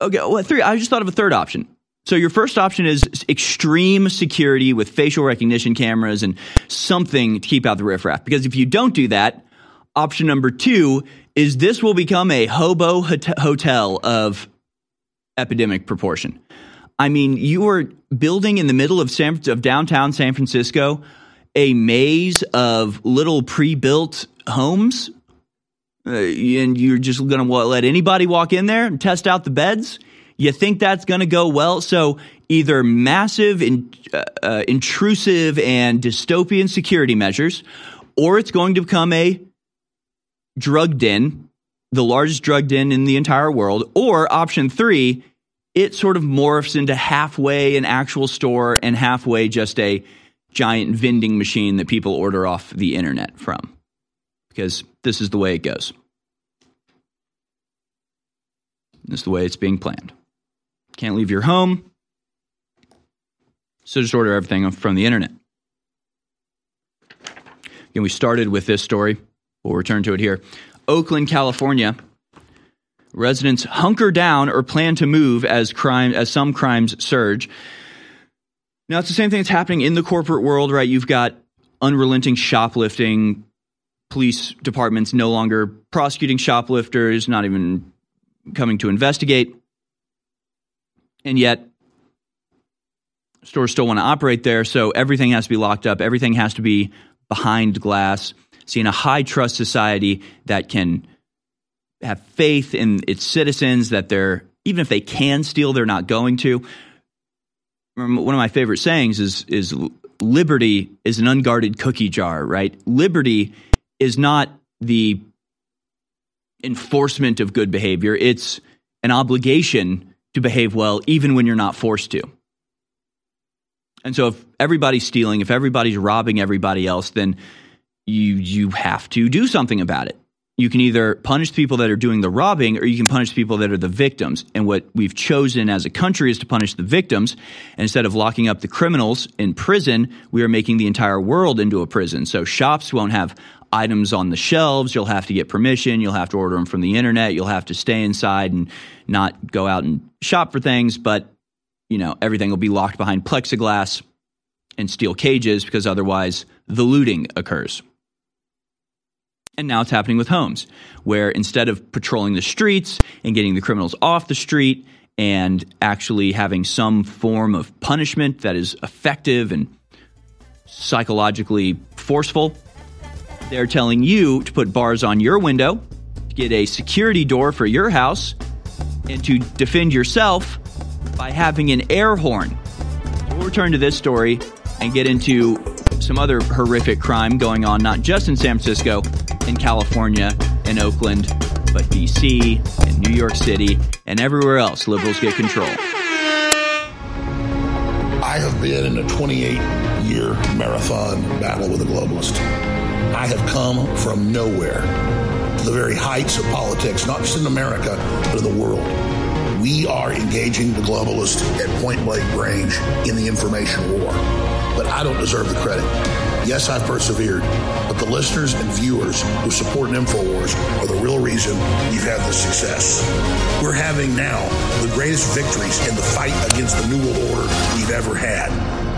okay, well, three. I just thought of a third option. So your first option is extreme security with facial recognition cameras and something to keep out the riffraff. Because if you don't do that, option number two is this will become a hobo hot- hotel of epidemic proportion. I mean, you are building in the middle of San, of downtown San Francisco a maze of little pre-built homes, uh, and you're just going to let anybody walk in there and test out the beds? You think that's going to go well? So either massive, in, uh, uh, intrusive, and dystopian security measures, or it's going to become a drug den, the largest drug den in the entire world, or option three, it sort of morphs into halfway an actual store and halfway just a giant vending machine that people order off the internet from, because this is the way it goes. This is the way it's being planned. Can't leave your home, so just order everything from the internet. Again, we started with this story. We'll return to it here. Oakland, California. Residents hunker down or plan to move as crime as some crimes surge. Now, it's the same thing that's happening in the corporate world, right? You've got unrelenting shoplifting, police departments no longer prosecuting shoplifters, not even coming to investigate. And yet, stores still want to operate there, so everything has to be locked up. Everything has to be behind glass. See, in a high-trust society that can have faith in its citizens that they're, even if they can steal, they're not going to. One of my favorite sayings is, is liberty is an unguarded cookie jar, right? Liberty is not the enforcement of good behavior. It's an obligation to behave well, even when you're not forced to. And so if everybody's stealing, if everybody's robbing everybody else, then you you have to do something about it. You can either punish the people that are doing the robbing, or you can punish people that are the victims. And what we've chosen as a country is to punish the victims. And instead of locking up the criminals in prison, we are making the entire world into a prison. So shops won't have items on the shelves. You'll have to get permission. You'll have to order them from the internet. You'll have to stay inside and not go out and shop for things. But, you know, everything will be locked behind plexiglass and steel cages, because otherwise the looting occurs. And now it's happening with homes, where instead of patrolling the streets and getting the criminals off the street and actually having some form of punishment that is effective and psychologically forceful, they're telling you to put bars on your window, to get a security door for your house, and to defend yourself by having an air horn. So we'll return to this story and get into some other horrific crime going on, not just in San Francisco, in California, in Oakland, but D C, and New York City, and everywhere else liberals get control. I have been in a twenty-eight year marathon battle with a globalist. I have come from nowhere to the very heights of politics, not just in America, but in the world. We are engaging the globalist at point blank range in the information war. But I don't deserve the credit. Yes, I've persevered, but the listeners and viewers who support InfoWars are the real reason we've had this success. We're having now the greatest victories in the fight against the New World Order we've ever had.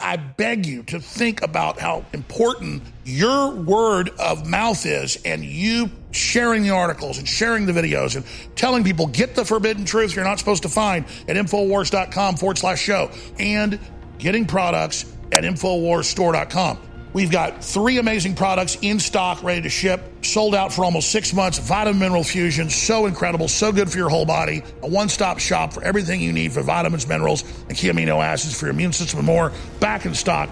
I beg you to think about how important your word of mouth is, and you sharing the articles and sharing the videos and telling people, get the forbidden truth you're not supposed to find at Infowars.com forward slash show and getting products at Infowars Store dot com. We've got three amazing products in stock, ready to ship, sold out for almost six months. Vitamin Mineral Fusion, so incredible, so good for your whole body. A one-stop shop for everything you need for vitamins, minerals, and key amino acids for your immune system and more. Back in stock,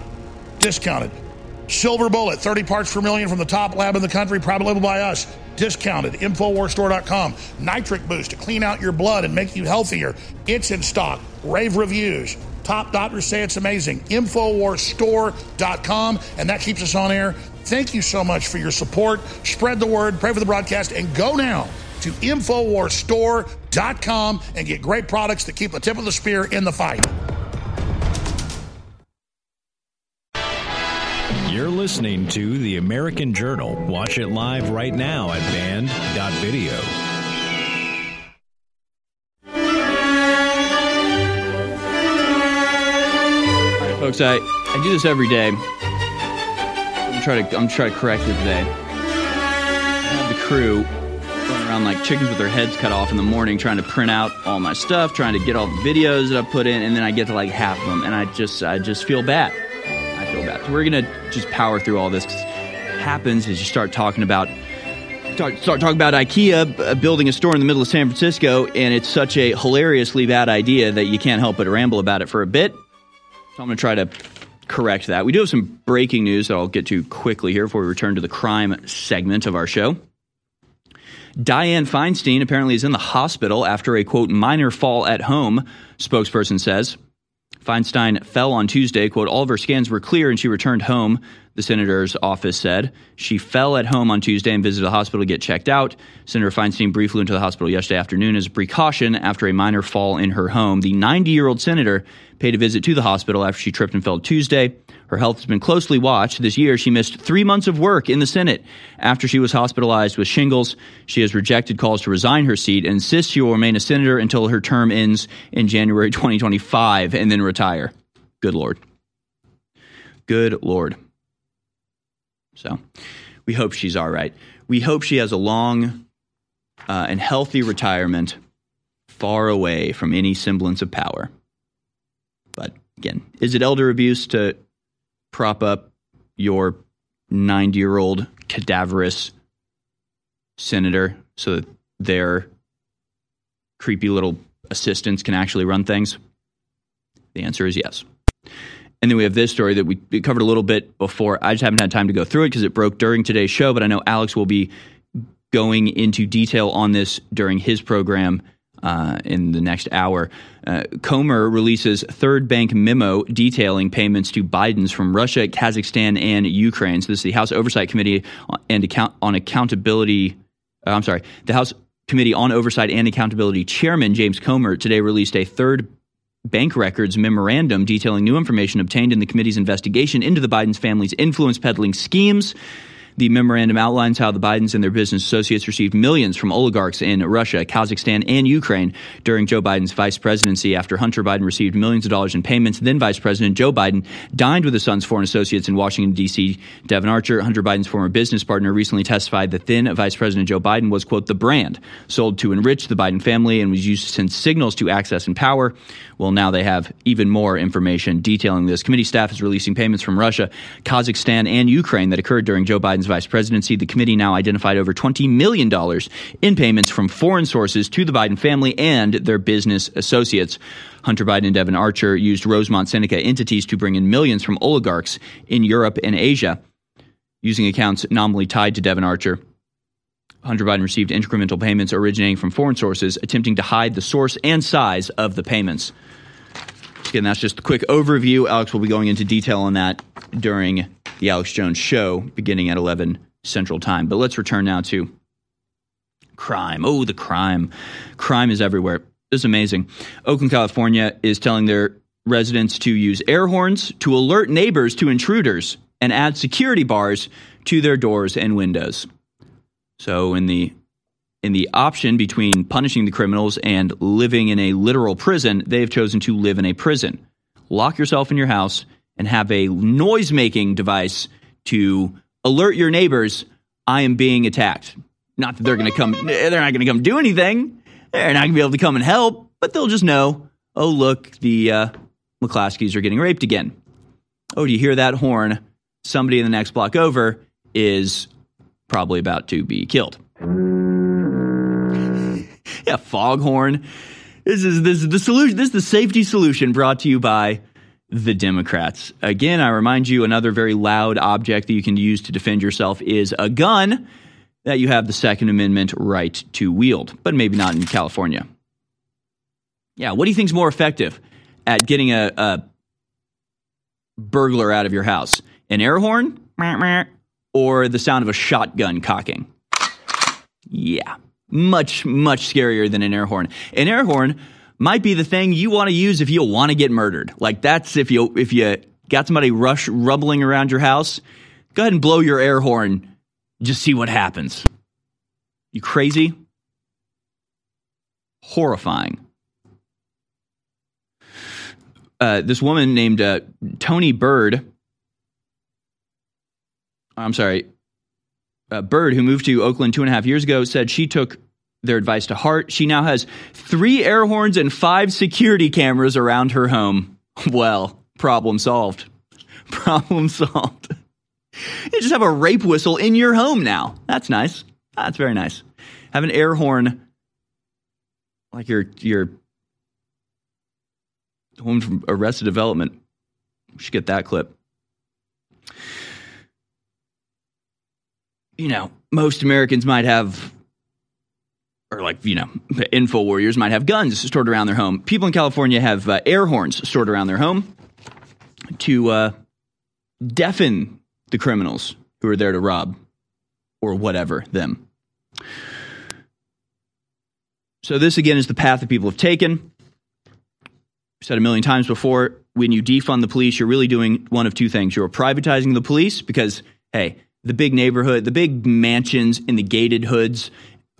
discounted. Silver Bullet, thirty parts per million from the top lab in the country, private label by us. Discounted, Infowars Store dot com. Nitric Boost to clean out your blood and make you healthier. It's in stock. Rave reviews. Top doctors say it's amazing. Infowars Store dot com, and that keeps us on air. Thank you so much for your support. Spread the word, pray for the broadcast, and go now to Infowars Store dot com. Dot com and get great products to keep the tip of the spear in the fight. You're listening to The American Journal. Watch it live right now at band dot video. All right, folks, I, I do this every day. I'm trying to I'm trying to correct it today. I have the crew running around like chickens with their heads cut off in the morning, trying to print out all my stuff, trying to get all the videos that I put in, and then I get to like half of them, and I just I just feel bad. I feel bad. So we're gonna just power through all this, because what happens is you start talking about start, start talking about IKEA uh, building a store in the middle of San Francisco, and it's such a hilariously bad idea that you can't help but ramble about it for a bit. So I'm gonna try to correct that. We do have some breaking news that I'll get to quickly here before we return to the crime segment of our show. Diane Feinstein apparently is in the hospital after a, quote, minor fall at home, spokesperson says. Feinstein fell on Tuesday, quote, all of her scans were clear and she returned home, the senator's office said. She fell at home on Tuesday and visited the hospital to get checked out. Senator Feinstein briefly went to the hospital yesterday afternoon as a precaution after a minor fall in her home. The ninety-year-old senator paid a visit to the hospital after she tripped and fell Tuesday. Her health has been closely watched. This year, she missed three months of work in the Senate after she was hospitalized with shingles. She has rejected calls to resign her seat and insists she will remain a senator until her term ends in January twenty twenty-five and then retire. Good Lord. Good Lord. So we hope she's all right. We hope she has a long uh, and healthy retirement far away from any semblance of power. But again, is it elder abuse to prop up your ninety-year-old cadaverous senator so that their creepy little assistants can actually run things? The answer is yes. And then we have this story that we covered a little bit before. I just haven't had time to go through it because it broke during today's show, but I know Alex will be going into detail on this during his program Uh, in the next hour. Uh, Comer releases third bank memo detailing payments to Bidens from Russia, Kazakhstan, and Ukraine. So this is the House Oversight Committee and account- on Accountability. Uh, I'm sorry, the House Committee on Oversight and Accountability Chairman James Comer today released a third bank records memorandum detailing new information obtained in the committee's investigation into the Bidens family's influence peddling schemes. The memorandum outlines how the Bidens and their business associates received millions from oligarchs in Russia, Kazakhstan, and Ukraine during Joe Biden's vice presidency. After Hunter Biden received millions of dollars in payments, then Vice President Joe Biden dined with his son's foreign associates in Washington, D C. Devin Archer, Hunter Biden's former business partner, recently testified that then Vice President Joe Biden was, quote, the brand sold to enrich the Biden family and was used to send signals to access and power. Well, now they have even more information detailing this. Committee staff is releasing payments from Russia, Kazakhstan, and Ukraine that occurred during Joe Biden's vice presidency. The committee now identified over twenty million dollars in payments from foreign sources to the Biden family and their business associates. Hunter Biden and Devin Archer used Rosemont Seneca entities to bring in millions from oligarchs in Europe and Asia, using accounts nominally tied to Devin Archer. Hunter Biden received incremental payments originating from foreign sources, attempting to hide the source and size of the payments. Again, that's just a quick overview. Alex will be going into detail on that during The Alex Jones Show, beginning at eleven Central Time. But let's return now to crime. Oh, the crime. Crime is everywhere. It's amazing. Oakland, California is telling their residents to use air horns to alert neighbors to intruders and add security bars to their doors and windows. So in the in the option between punishing the criminals and living in a literal prison, they've chosen to live in a prison. Lock yourself in your house and have a noise-making device to alert your neighbors, I am being attacked. Not that they're going to come, they're not going to come do anything. They're not going to be able to come and help, but they'll just know, oh, look, the uh, McClaskeys are getting raped again. Oh, do you hear that horn? Somebody in the next block over is probably about to be killed. Yeah, foghorn. This is, this is the solution. This is the safety solution brought to you by the Democrats. Again, I remind you, another very loud object that you can use to defend yourself is a gun that you have the Second Amendment right to wield, but maybe not in California. Yeah, what do you think is more effective at getting a, a burglar out of your house? An air horn or the sound of a shotgun cocking? Yeah, Much, much scarier than an air horn. An air horn might be the thing you want to use if you want to get murdered. Like, that's if you if you got somebody rush rumbling around your house, go ahead and blow your air horn. Just see what happens. You crazy? Horrifying. Uh, this woman named uh, Tony Bird. I'm sorry. Uh, Bird, who moved to Oakland two and a half years ago, said she took their advice to heart. She now has three air horns and five security cameras around her home. Well, problem solved. Problem solved. You just have a rape whistle in your home now. That's nice. That's very nice. Have an air horn like your your home from Arrested Development. We should get that clip. You know, most Americans might have, or like, you know, info warriors might have guns stored around their home. People in California have uh, air horns stored around their home to uh, deafen the criminals who are there to rob or whatever them. So this, again, is the path that people have taken. I've said a million times before, when you defund the police, you're really doing one of two things. You're privatizing the police because, hey, the big neighborhood, the big mansions in the gated hoods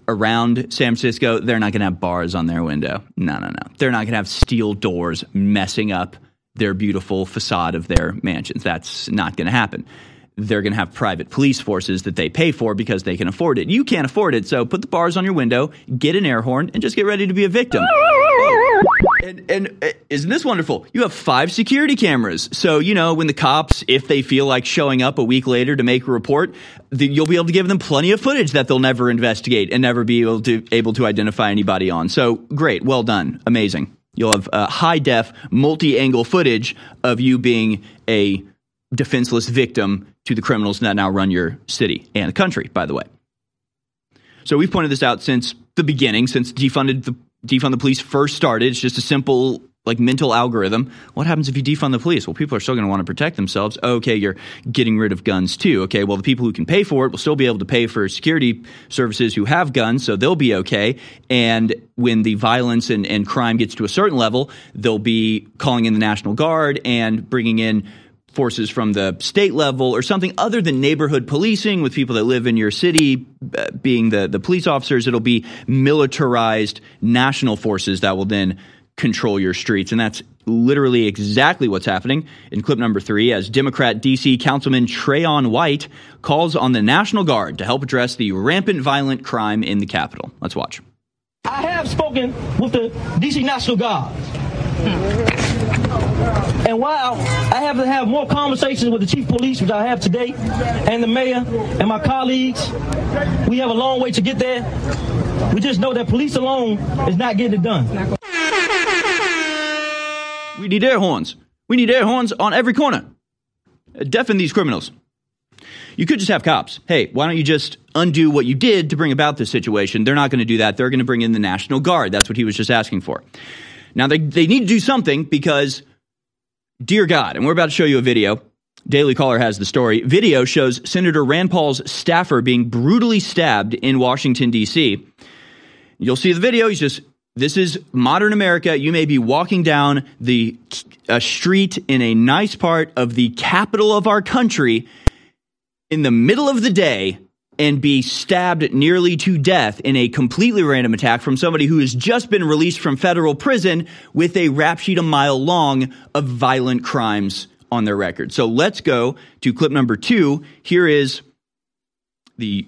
around San Francisco, they're not going to have bars on their window. No, no, no. They're not going to have steel doors messing up their beautiful facade of their mansions. That's not going to happen. They're going to have private police forces that they pay for because they can afford it. You can't afford it, so put the bars on your window, get an air horn, and just get ready to be a victim. And, and isn't this wonderful? You have five security cameras. So, you know, when the cops, if they feel like showing up a week later to make a report, the, you'll be able to give them plenty of footage that they'll never investigate and never be able to able to identify anybody on. So great. Well done. Amazing. You'll have uh, high def, multi-angle footage of you being a defenseless victim to the criminals that now run your city and the country, by the way. So we've pointed this out since the beginning, since defunded the defund the police first started. It's just a simple, like, mental algorithm. What happens if you defund the police? Well, people are still going to want to protect themselves. Okay, you're getting rid of guns too. Okay, well, the people who can pay for it will still be able to pay for security services who have guns, so they'll be okay. And when the violence and, and crime gets to a certain level, they'll be calling in the National Guard and bringing in forces from the state level or something other than neighborhood policing with people that live in your city uh, being the, the police officers. It'll be militarized national forces that will then control your streets. And that's literally exactly what's happening in clip number three, as Democrat D C Councilman Trayon White calls on the National Guard to help address the rampant violent crime in the Capitol. Let's watch. I have spoken with the D C National Guard. And while I have to have more conversations with the chief of police, which I have today, and the mayor and my colleagues, we have a long way to get there. We just know that police alone is not getting it done. We need air horns. We need air horns on every corner. Deafen these criminals. You could just have cops. Hey, why don't you just undo what you did to bring about this situation? They're not going to do that. They're going to bring in the National Guard. That's what he was just asking for. Now, they, they need to do something because, dear God, and we're about to show you a video. Daily Caller has the story. Video shows Senator Rand Paul's staffer being brutally stabbed in Washington, D C. You'll see the video. He's just, this is modern America. You may be walking down the a street in a nice part of the capital of our country in the middle of the day and be stabbed nearly to death in a completely random attack from somebody who has just been released from federal prison with a rap sheet a mile long of violent crimes on their record. So let's go to clip number two. Here is the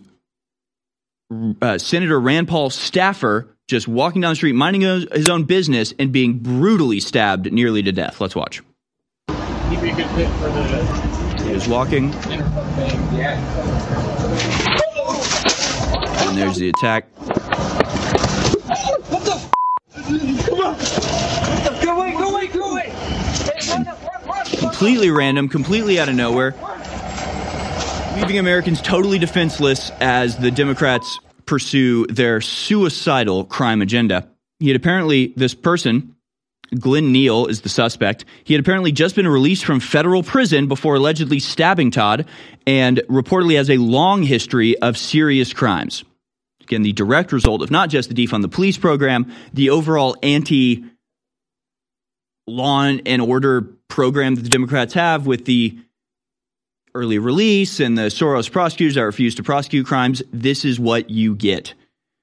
uh, Senator Rand Paul staffer just walking down the street, minding his own business, and being brutally stabbed nearly to death. Let's watch. He'd be a good fit for the... He was walking. Yeah. And there's the attack. What the f***? Come on. Go away, go away, go away. Hey, run, run, run. Completely random, completely out of nowhere. Leaving Americans totally defenseless as the Democrats pursue their suicidal crime agenda. Yet apparently this person, Glenn Neal is the suspect. He had apparently just been released from federal prison before allegedly stabbing Todd and reportedly has a long history of serious crimes. again, the direct result of not just the defund the police program, the overall anti-law and order program that the Democrats have with the early release and the Soros prosecutors that refuse to prosecute crimes. This is what you get.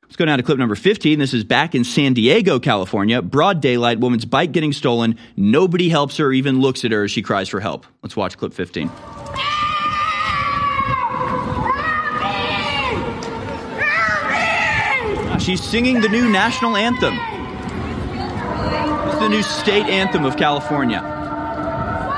Let's go down to clip number fifteen. This is back in San Diego, California. Broad daylight, woman's bike getting stolen. Nobody helps her, even looks at her as she cries for help. Let's watch clip fifteen. She's singing the new national anthem. It's the new state anthem of California.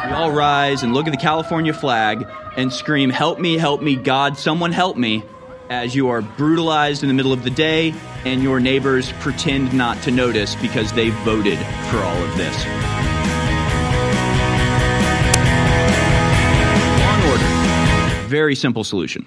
We all rise and look at the California flag and scream, "Help me, help me, God, someone help me," as you are brutalized in the middle of the day and your neighbors pretend not to notice because they voted for all of this. Law and order. Very simple solution.